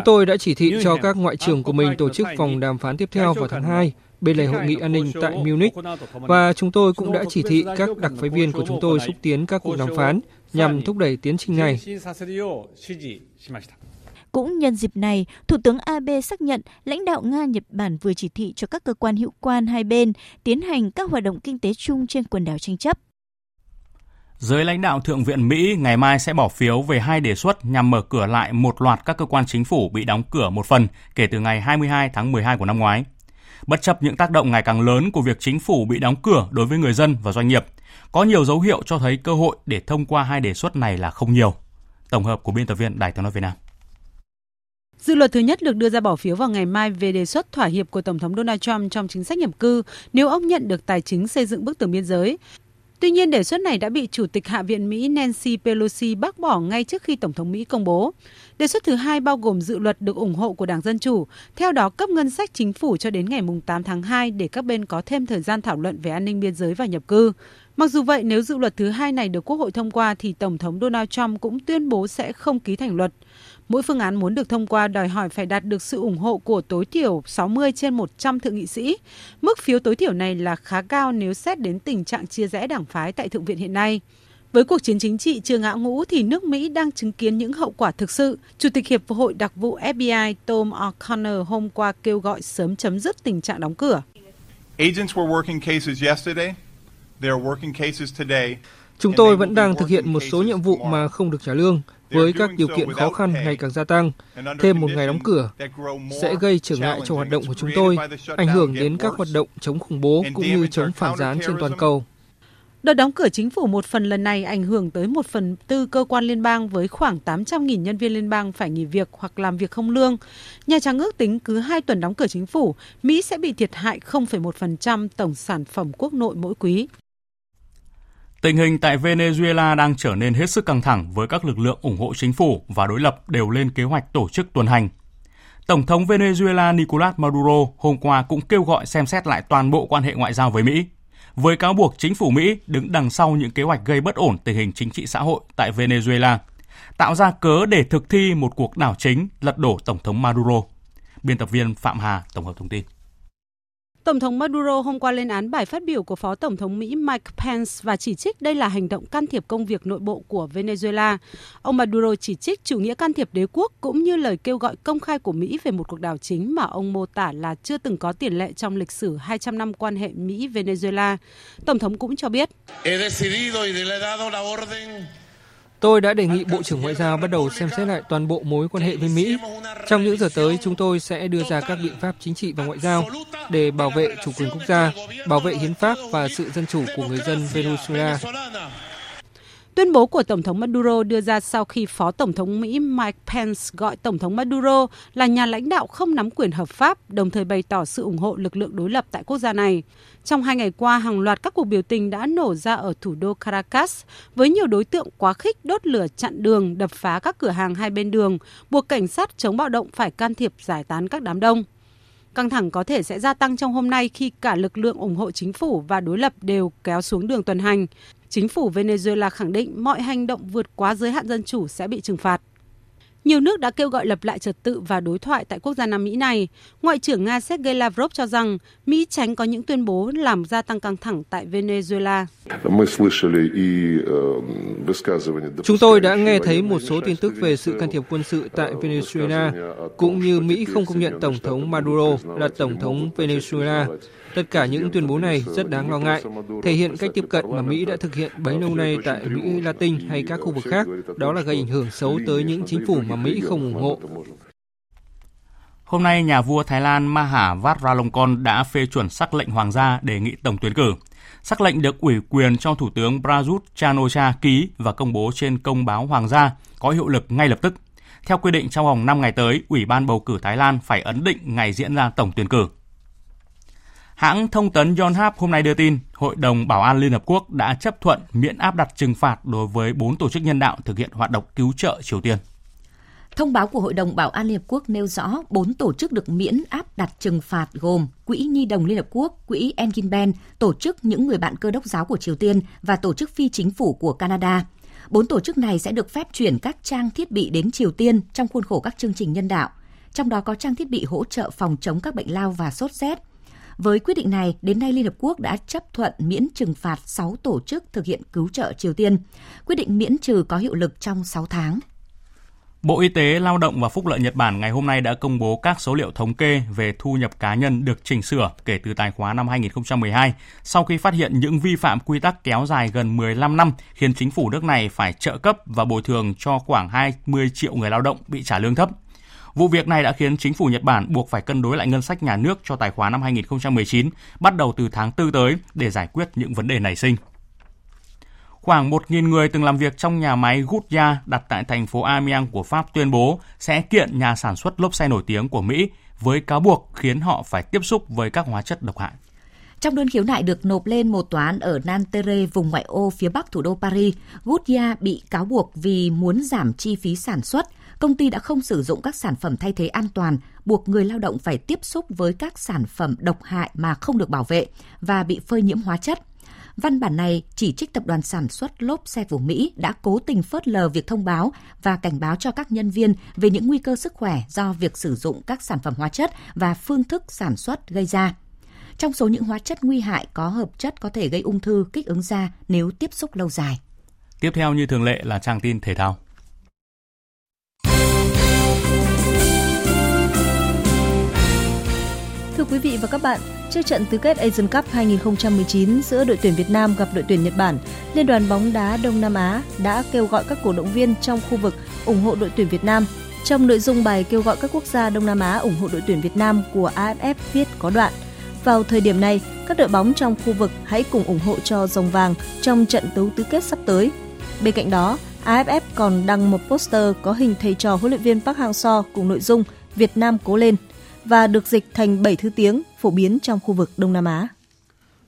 tôi đã chỉ thị cho các ngoại trưởng của mình tổ chức vòng đàm phán tiếp theo vào tháng hai bên lề hội nghị an ninh tại Munich, và chúng tôi cũng đã chỉ thị các đặc phái viên của chúng tôi xúc tiến các cuộc đàm phán nhằm thúc đẩy tiến trình này. Cũng nhân dịp này, Thủ tướng Abe xác nhận lãnh đạo Nga-Nhật Bản vừa chỉ thị cho các cơ quan hữu quan hai bên tiến hành các hoạt động kinh tế chung trên quần đảo tranh chấp. Giới lãnh đạo Thượng viện Mỹ ngày mai sẽ bỏ phiếu về hai đề xuất nhằm mở cửa lại một loạt các cơ quan chính phủ bị đóng cửa một phần kể từ ngày hai mươi hai tháng mười hai của năm ngoái. Bất chấp những tác động ngày càng lớn của việc chính phủ bị đóng cửa đối với người dân và doanh nghiệp, có nhiều dấu hiệu cho thấy cơ hội để thông qua hai đề xuất này là không nhiều. Tổng hợp của biên tập viên Đài Tiếng nói Việt Nam. Dự luật thứ nhất được đưa ra bỏ phiếu vào ngày mai về đề xuất thỏa hiệp của Tổng thống Donald Trump trong chính sách nhập cư nếu ông nhận được tài chính xây dựng bức tường biên giới. Tuy nhiên, đề xuất này đã bị Chủ tịch Hạ viện Mỹ Nancy Pelosi bác bỏ ngay trước khi Tổng thống Mỹ công bố. Đề xuất thứ hai bao gồm dự luật được ủng hộ của Đảng Dân Chủ, theo đó cấp ngân sách chính phủ cho đến ngày tám tháng hai để các bên có thêm thời gian thảo luận về an ninh biên giới và nhập cư. Mặc dù vậy, nếu dự luật thứ hai này được Quốc hội thông qua thì Tổng thống Donald Trump cũng tuyên bố sẽ không ký thành luật. Mỗi phương án muốn được thông qua đòi hỏi phải đạt được sự ủng hộ của tối thiểu sáu mươi trên một trăm thượng nghị sĩ. Mức phiếu tối thiểu này là khá cao nếu xét đến tình trạng chia rẽ đảng phái tại Thượng viện hiện nay. Với cuộc chiến chính trị chưa ngã ngũ thì nước Mỹ đang chứng kiến những hậu quả thực sự. Chủ tịch Hiệp hội đặc vụ ép bê i Tom O'Connor hôm qua kêu gọi sớm chấm dứt tình trạng đóng cửa. Chúng tôi vẫn đang thực hiện một số nhiệm vụ mà không được trả lương, với các điều kiện khó khăn ngày càng gia tăng. Thêm một ngày đóng cửa sẽ gây trở ngại cho hoạt động của chúng tôi, ảnh hưởng đến các hoạt động chống khủng bố cũng như chống phản gián trên toàn cầu. Đợt đóng cửa chính phủ một phần lần này ảnh hưởng tới một phần tư cơ quan liên bang với khoảng tám trăm nghìn nhân viên liên bang phải nghỉ việc hoặc làm việc không lương. Nhà Trắng ước tính cứ hai tuần đóng cửa chính phủ, Mỹ sẽ bị thiệt hại không phẩy một phần trăm tổng sản phẩm quốc nội mỗi quý. Tình hình tại Venezuela đang trở nên hết sức căng thẳng với các lực lượng ủng hộ chính phủ và đối lập đều lên kế hoạch tổ chức tuần hành. Tổng thống Venezuela Nicolás Maduro hôm qua cũng kêu gọi xem xét lại toàn bộ quan hệ ngoại giao với Mỹ, với cáo buộc chính phủ Mỹ đứng đằng sau những kế hoạch gây bất ổn tình hình chính trị xã hội tại Venezuela, tạo ra cớ để thực thi một cuộc đảo chính lật đổ Tổng thống Maduro. Biên tập viên Phạm Hà tổng hợp thông tin. Tổng thống Maduro hôm qua lên án bài phát biểu của Phó Tổng thống Mỹ Mike Pence và chỉ trích đây là hành động can thiệp công việc nội bộ của Venezuela. Ông Maduro chỉ trích chủ nghĩa can thiệp đế quốc cũng như lời kêu gọi công khai của Mỹ về một cuộc đảo chính mà ông mô tả là chưa từng có tiền lệ trong lịch sử hai trăm năm quan hệ Mỹ-Venezuela. Tổng thống cũng cho biết: Tôi đã đề nghị Bộ trưởng Ngoại giao bắt đầu xem xét lại toàn bộ mối quan hệ với Mỹ. Trong những giờ tới, chúng tôi sẽ đưa ra các biện pháp chính trị và ngoại giao để bảo vệ chủ quyền quốc gia, bảo vệ hiến pháp và sự dân chủ của người dân Venezuela. Tuyên bố của Tổng thống Maduro đưa ra sau khi Phó Tổng thống Mỹ Mike Pence gọi Tổng thống Maduro là nhà lãnh đạo không nắm quyền hợp pháp, đồng thời bày tỏ sự ủng hộ lực lượng đối lập tại quốc gia này. Trong hai ngày qua, hàng loạt các cuộc biểu tình đã nổ ra ở thủ đô Caracas, với nhiều đối tượng quá khích đốt lửa chặn đường, đập phá các cửa hàng hai bên đường, buộc cảnh sát chống bạo động phải can thiệp giải tán các đám đông. Căng thẳng có thể sẽ gia tăng trong hôm nay khi cả lực lượng ủng hộ chính phủ và đối lập đều kéo xuống đường tuần hành. Chính phủ Venezuela khẳng định mọi hành động vượt quá giới hạn dân chủ sẽ bị trừng phạt. Nhiều nước đã kêu gọi lập lại trật tự và đối thoại tại quốc gia Nam Mỹ này. Ngoại trưởng Nga Sergei Lavrov cho rằng Mỹ tránh có những tuyên bố làm gia tăng căng thẳng tại Venezuela. Chúng tôi đã nghe thấy một số tin tức về sự can thiệp quân sự tại Venezuela, cũng như Mỹ không công nhận Tổng thống Maduro là Tổng thống Venezuela. Tất cả những tuyên bố này rất đáng lo ngại, thể hiện cách tiếp cận mà Mỹ đã thực hiện bấy lâu nay tại Mỹ Latin hay các khu vực khác, đó là gây ảnh hưởng xấu tới những chính phủ mà Mỹ không ủng hộ. Hôm nay, nhà vua Thái Lan Maha Vajiralongkorn đã phê chuẩn sắc lệnh hoàng gia đề nghị tổng tuyển cử. Sắc lệnh được ủy quyền cho Thủ tướng Prayut Chan-o-cha ký và công bố trên công báo hoàng gia, có hiệu lực ngay lập tức. Theo quy định, trong vòng năm ngày tới, Ủy ban bầu cử Thái Lan phải ấn định ngày diễn ra tổng tuyển cử. Hãng thông tấn Yonhap hôm nay đưa tin, Hội đồng Bảo an Liên Hợp Quốc đã chấp thuận miễn áp đặt trừng phạt đối với bốn tổ chức nhân đạo thực hiện hoạt động cứu trợ Triều Tiên. Thông báo của Hội đồng Bảo an Liên Hợp Quốc nêu rõ bốn tổ chức được miễn áp đặt trừng phạt gồm Quỹ Nhi đồng Liên Hợp Quốc, Quỹ Engin Ben, Tổ chức Những Người Bạn Cơ Đốc Giáo của Triều Tiên và Tổ chức Phi Chính phủ của Canada. Bốn tổ chức này sẽ được phép chuyển các trang thiết bị đến Triều Tiên trong khuôn khổ các chương trình nhân đạo, trong đó có trang thiết bị hỗ trợ phòng chống các bệnh lao và sốt rét. Với quyết định này, đến nay Liên Hợp Quốc đã chấp thuận miễn trừng phạt sáu tổ chức thực hiện cứu trợ Triều Tiên. Quyết định miễn trừ có hiệu lực trong sáu tháng. Bộ Y tế, Lao động và Phúc lợi Nhật Bản ngày hôm nay đã công bố các số liệu thống kê về thu nhập cá nhân được chỉnh sửa kể từ tài khoá năm hai nghìn không trăm mười hai, sau khi phát hiện những vi phạm quy tắc kéo dài gần mười lăm năm khiến chính phủ nước này phải trợ cấp và bồi thường cho khoảng hai mươi triệu người lao động bị trả lương thấp. Vụ việc này đã khiến chính phủ Nhật Bản buộc phải cân đối lại ngân sách nhà nước cho tài khoá năm hai nghìn không trăm mười chín, bắt đầu từ tháng tư tới để giải quyết những vấn đề nảy sinh. Khoảng một nghìn người từng làm việc trong nhà máy Goodyear đặt tại thành phố Amiens của Pháp tuyên bố sẽ kiện nhà sản xuất lốp xe nổi tiếng của Mỹ với cáo buộc khiến họ phải tiếp xúc với các hóa chất độc hại. Trong đơn khiếu nại được nộp lên một tòa án ở Nanterre, vùng ngoại ô phía bắc thủ đô Paris, Goodyear bị cáo buộc vì muốn giảm chi phí sản xuất, công ty đã không sử dụng các sản phẩm thay thế an toàn, buộc người lao động phải tiếp xúc với các sản phẩm độc hại mà không được bảo vệ và bị phơi nhiễm hóa chất. Văn bản này chỉ trích tập đoàn sản xuất lốp xe của Mỹ đã cố tình phớt lờ việc thông báo và cảnh báo cho các nhân viên về những nguy cơ sức khỏe do việc sử dụng các sản phẩm hóa chất và phương thức sản xuất gây ra. Trong số những hóa chất nguy hại có hợp chất có thể gây ung thư, kích ứng da nếu tiếp xúc lâu dài. Tiếp theo như thường lệ là trang tin thể thao. Thưa quý vị và các bạn, trước trận tứ kết Asian Cup hai nghìn không trăm mười chín giữa đội tuyển Việt Nam gặp đội tuyển Nhật Bản, Liên đoàn bóng đá Đông Nam Á đã kêu gọi các cổ động viên trong khu vực ủng hộ đội tuyển Việt Nam. Trong nội dung bài kêu gọi các quốc gia Đông Nam Á ủng hộ đội tuyển Việt Nam của a ép ép viết có đoạn: vào thời điểm này, các đội bóng trong khu vực hãy cùng ủng hộ cho Rồng Vàng trong trận đấu tứ kết sắp tới. Bên cạnh đó, a ép ép còn đăng một poster có hình thầy trò huấn luyện viên Park Hang-seo cùng nội dung Việt Nam cố lên và được dịch thành bảy thứ tiếng phổ biến trong khu vực Đông Nam Á.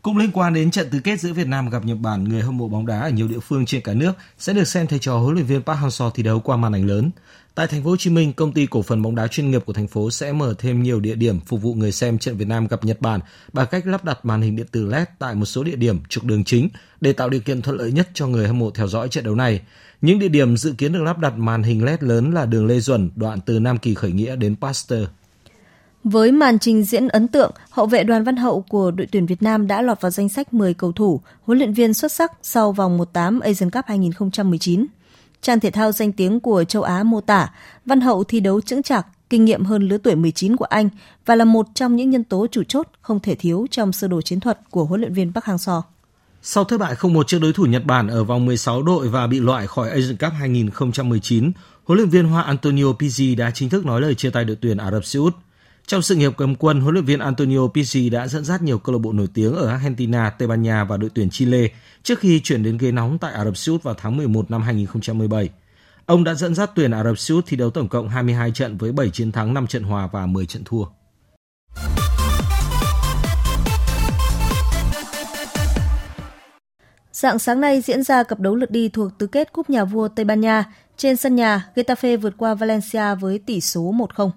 Cũng liên quan đến trận tứ kết giữa Việt Nam gặp Nhật Bản, người hâm mộ bóng đá ở nhiều địa phương trên cả nước sẽ được xem thầy trò huấn luyện viên Park Hang-seo thi đấu qua màn ảnh lớn. Tại thành phố Hồ Chí Minh, công ty cổ phần bóng đá chuyên nghiệp của thành phố sẽ mở thêm nhiều địa điểm phục vụ người xem trận Việt Nam gặp Nhật Bản bằng cách lắp đặt màn hình điện tử lét tại một số địa điểm trục đường chính để tạo điều kiện thuận lợi nhất cho người hâm mộ theo dõi trận đấu này. Những địa điểm dự kiến được lắp đặt màn hình lét lớn là đường Lê Duẩn, đoạn từ Nam Kỳ Khởi Nghĩa đến Pasteur. Với màn trình diễn ấn tượng, hậu vệ Đoàn Văn Hậu của đội tuyển Việt Nam đã lọt vào danh sách mười cầu thủ, huấn luyện viên xuất sắc sau vòng một phần tám Asian Cup hai nghìn không trăm mười chín. Trang thể thao danh tiếng của châu Á mô tả, Văn Hậu thi đấu chững chạc, kinh nghiệm hơn lứa tuổi mười chín của anh và là một trong những nhân tố chủ chốt không thể thiếu trong sơ đồ chiến thuật của huấn luyện viên Park Hang-seo. Sau thất bại không một trước đối thủ Nhật Bản ở vòng mười sáu đội và bị loại khỏi Asian Cup hai nghìn không trăm mười chín, huấn luyện viên Hoa Antonio Pizzi đã chính thức nói lời chia tay đội tuyển Ả Rập Xê Út. Trong sự nghiệp cầm quân, huấn luyện viên Antonio Pizzi đã dẫn dắt nhiều câu lạc bộ nổi tiếng ở Argentina, Tây Ban Nha và đội tuyển Chile trước khi chuyển đến ghế nóng tại Ả Rập Xê Út vào tháng mười một năm hai nghìn không trăm mười bảy. Ông đã dẫn dắt tuyển Ả Rập Xê Út thi đấu tổng cộng hai mươi hai trận với bảy chiến thắng, năm trận hòa và mười trận thua. Rạng sáng nay diễn ra cặp đấu lượt đi thuộc tứ kết Cúp Nhà vua Tây Ban Nha. Trên sân nhà, Getafe vượt qua Valencia với tỷ số một không.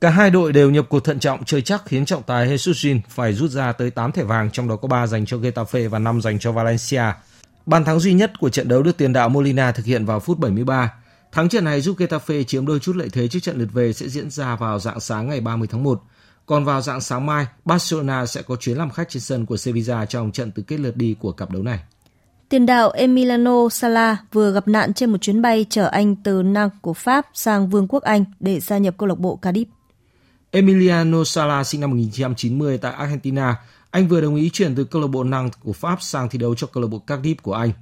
Cả hai đội đều nhập cuộc thận trọng, chơi chắc khiến trọng tài Jesus Gil phải rút ra tới tám thẻ vàng, trong đó có ba dành cho Getafe và năm dành cho Valencia. Bàn thắng duy nhất của trận đấu được tiền đạo Molina thực hiện vào phút bảy mươi ba. Thắng trận này giúp Getafe chiếm đôi chút lợi thế trước trận lượt về sẽ diễn ra vào rạng sáng ngày ba mươi tháng một. Còn vào rạng sáng mai, Barcelona sẽ có chuyến làm khách trên sân của Sevilla trong trận tứ kết lượt đi của cặp đấu này. Tiền đạo Emiliano Sala vừa gặp nạn trên một chuyến bay chở anh từ Nang của Pháp sang Vương quốc Anh để gia nhập câu lạc bộ Cardiff. Emiliano Sala sinh năm một nghìn chín trăm chín mươi tại Argentina, anh vừa đồng ý chuyển từ câu lạc bộ Nantes của Pháp sang thi đấu cho câu lạc bộ Cardiff của Anh.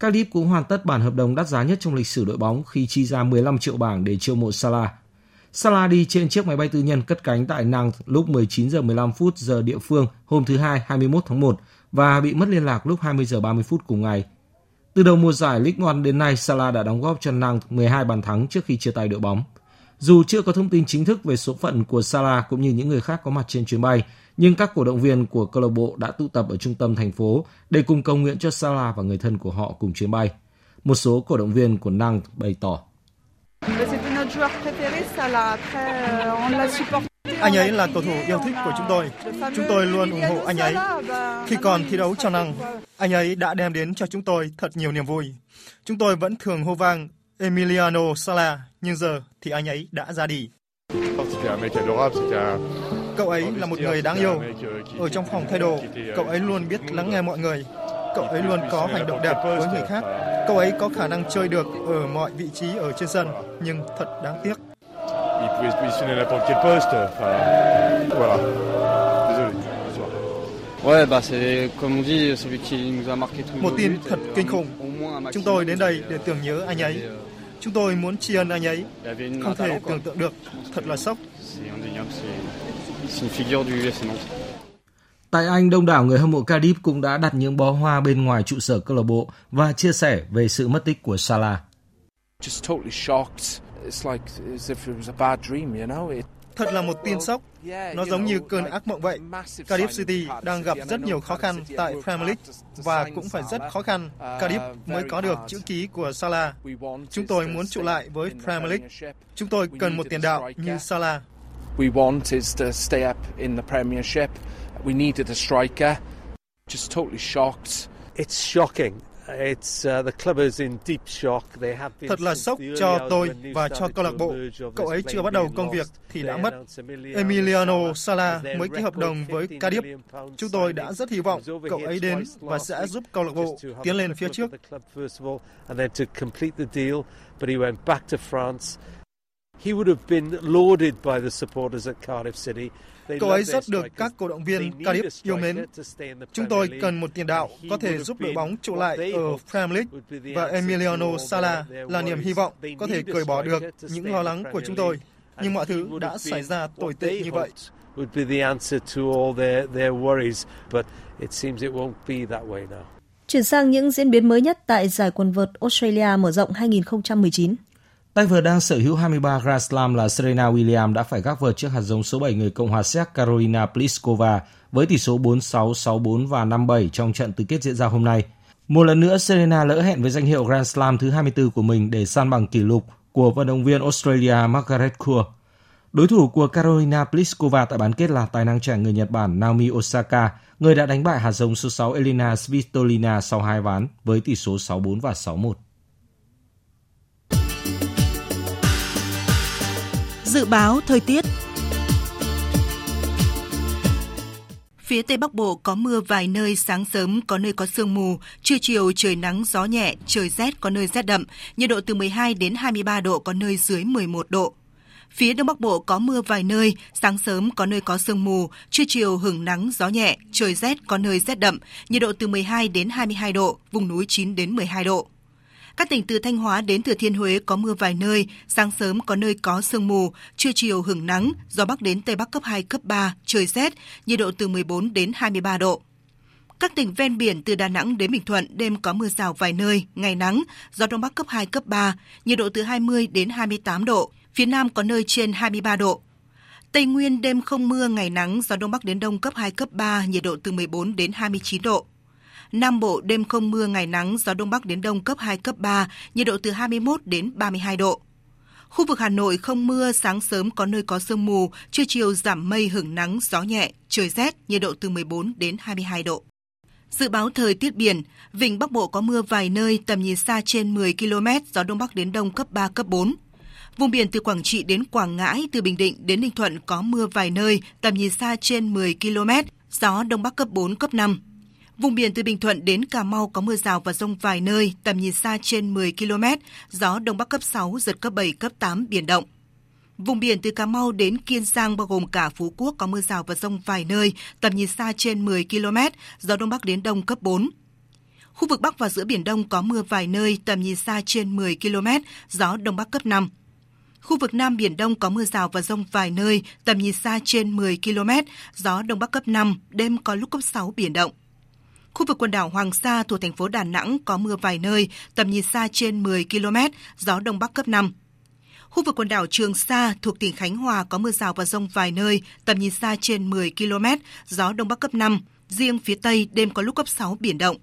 Cardiff cũng hoàn tất bản hợp đồng đắt giá nhất trong lịch sử đội bóng khi chi ra mười lăm triệu bảng để chiêu mộ Sala. Sala đi trên chiếc máy bay tư nhân cất cánh tại Nantes lúc mười chín giờ mười lăm phút giờ địa phương hôm thứ Hai hai mươi mốt tháng một và bị mất liên lạc lúc hai mươi giờ ba mươi phút cùng ngày. Từ đầu mùa giải Ligue một đến nay, Sala đã đóng góp cho Nantes mười hai bàn thắng trước khi chia tay đội bóng. Dù chưa có thông tin chính thức về số phận của Sala cũng như những người khác có mặt trên chuyến bay, nhưng các cổ động viên của câu lạc bộ đã tụ tập ở trung tâm thành phố để cùng cầu nguyện cho Sala và người thân của họ cùng chuyến bay. Một số cổ động viên của Nantes bày tỏ: anh ấy là cầu thủ yêu thích của chúng tôi. Chúng tôi luôn ủng hộ anh ấy. Khi còn thi đấu cho Nantes, anh ấy đã đem đến cho chúng tôi thật nhiều niềm vui. Chúng tôi vẫn thường hô vang Emiliano Sala, nhưng giờ thì anh ấy đã ra đi. Cậu ấy là một người đáng yêu. Ở trong phòng thay đồ, cậu ấy luôn biết lắng nghe mọi người. Cậu ấy luôn có hành động đẹp với người khác. Cậu ấy có khả năng chơi được ở mọi vị trí ở trên sân, nhưng thật đáng tiếc. Một tin thật kinh khủng. Chúng tôi đến đây để tưởng nhớ anh ấy. Chúng tôi muốn tri ân anh ấy. Không thể tưởng tượng được. Thật là sốc. Tại Anh, đông đảo người hâm mộ Cardiff cũng đã đặt những bó hoa bên ngoài trụ sở câu lạc bộ và chia sẻ về sự mất tích của Salah. Thật là một tin sốc. Nó giống như cơn ác mộng vậy. Cardiff City đang gặp rất nhiều khó khăn tại Premier League và cũng phải rất khó khăn Cardiff mới có được chữ ký của Salah. Chúng tôi muốn trụ lại với Premier League. Chúng tôi cần một tiền đạo như Salah. Thật là sốc cho tôi và cho câu lạc bộ. Cậu ấy chưa bắt đầu công việc thì đã mất. Emiliano Sala mới ký hợp đồng với Cardiff. Chúng tôi đã rất hy vọng cậu ấy đến và sẽ giúp câu lạc bộ tiến lên phía trước. Cậu ấy rất được các cổ động viên Cardiff yêu mến. Chúng tôi cần một tiền đạo có thể giúp đội bóng trụ lại ở Premier League và Emiliano Sala là niềm hy vọng có thể cởi bỏ được những lo lắng của chúng tôi. Nhưng mọi thứ đã xảy ra tồi tệ như vậy. Chuyển sang những diễn biến mới nhất tại giải quần vợt Australia mở rộng hai không một chín. Tay vợt đang sở hữu hai mươi ba Grand Slam là Serena Williams đã phải gác vợt trước hạt giống số bảy người Cộng hòa Séc Karolina Pliskova với tỷ số bốn sáu, sáu bốn và năm bảy trong trận tứ kết diễn ra hôm nay. Một lần nữa, Serena lỡ hẹn với danh hiệu Grand Slam thứ hai mươi tư của mình để san bằng kỷ lục của vận động viên Australia Margaret Court. Đối thủ của Karolina Pliskova tại bán kết là tài năng trẻ người Nhật Bản Naomi Osaka, người đã đánh bại hạt giống số sáu Elena Svitolina sau hai ván với tỷ số sáu bốn và sáu một. Dự báo thời tiết. Phía Tây Bắc Bộ có mưa vài nơi, sáng sớm có nơi có sương mù, trưa chiều trời nắng, gió nhẹ, trời rét có nơi rét đậm, nhiệt độ từ mười hai đến hai mươi ba độ, có nơi dưới mười một độ. Phía Đông Bắc Bộ có mưa vài nơi, sáng sớm có nơi có sương mù, trưa chiều hửng nắng, gió nhẹ, trời rét có nơi rét đậm, nhiệt độ từ mười hai đến hai mươi hai độ, vùng núi chín đến mười hai độ. Các tỉnh từ Thanh Hóa đến Thừa Thiên Huế có mưa vài nơi, sáng sớm có nơi có sương mù, trưa chiều hửng nắng, gió Bắc đến Tây Bắc cấp hai, cấp ba, trời rét, nhiệt độ từ mười bốn đến hai mươi ba độ. Các tỉnh ven biển từ Đà Nẵng đến Bình Thuận đêm có mưa rào vài nơi, ngày nắng, gió Đông Bắc cấp hai, cấp ba, nhiệt độ từ hai mươi đến hai mươi tám độ, phía Nam có nơi trên hai mươi ba độ. Tây Nguyên đêm không mưa, ngày nắng, gió Đông Bắc đến Đông cấp hai, cấp ba, nhiệt độ từ mười bốn đến hai mươi chín độ. Nam Bộ đêm không mưa, ngày nắng, gió Đông Bắc đến Đông cấp hai, cấp ba, nhiệt độ từ hai mươi mốt đến ba mươi hai độ. Khu vực Hà Nội không mưa, sáng sớm có nơi có sương mù, trưa chiều giảm mây, hửng nắng, gió nhẹ, trời rét, nhiệt độ từ mười bốn đến hai mươi hai độ. Dự báo thời tiết biển, vịnh Bắc Bộ có mưa vài nơi, tầm nhìn xa trên mười ki lô mét, gió Đông Bắc đến Đông cấp ba, cấp bốn. Vùng biển từ Quảng Trị đến Quảng Ngãi, từ Bình Định đến Ninh Thuận có mưa vài nơi, tầm nhìn xa trên mười ki lô mét, gió Đông Bắc cấp bốn, cấp năm. Vùng biển từ Bình Thuận đến Cà Mau có mưa rào và dông vài nơi, tầm nhìn xa trên mười ki lô mét, gió Đông Bắc cấp sáu, giật cấp bảy, cấp tám, biển động. Vùng biển từ Cà Mau đến Kiên Giang bao gồm cả Phú Quốc có mưa rào và dông vài nơi, tầm nhìn xa trên mười ki lô mét, gió Đông Bắc đến Đông cấp bốn. Khu vực Bắc và giữa Biển Đông có mưa vài nơi, tầm nhìn xa trên mười ki lô mét, gió Đông Bắc cấp năm. Khu vực Nam Biển Đông có mưa rào và dông vài nơi, tầm nhìn xa trên mười ki lô mét, gió Đông Bắc cấp năm, đêm có lúc cấp sáu, biển động. Khu vực quần đảo Hoàng Sa thuộc thành phố Đà Nẵng có mưa vài nơi, tầm nhìn xa trên mười ki lô mét, gió Đông Bắc cấp năm. Khu vực quần đảo Trường Sa thuộc tỉnh Khánh Hòa có mưa rào và dông vài nơi, tầm nhìn xa trên mười ki lô mét, gió Đông Bắc cấp năm, riêng phía Tây đêm có lúc cấp sáu, biển động.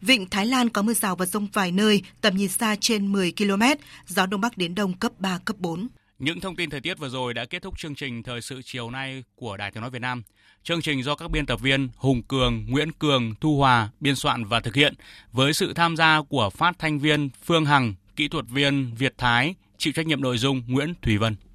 Vịnh Thái Lan có mưa rào và dông vài nơi, tầm nhìn xa trên mười ki lô mét, gió Đông Bắc đến Đông cấp ba, cấp bốn. Những thông tin thời tiết vừa rồi đã kết thúc chương trình Thời sự chiều nay của Đài Tiếng nói Việt Nam. Chương trình do các biên tập viên Hùng Cường, Nguyễn Cường, Thu Hòa biên soạn và thực hiện với sự tham gia của phát thanh viên Phương Hằng, kỹ thuật viên Việt Thái, chịu trách nhiệm nội dung Nguyễn Thủy Vân.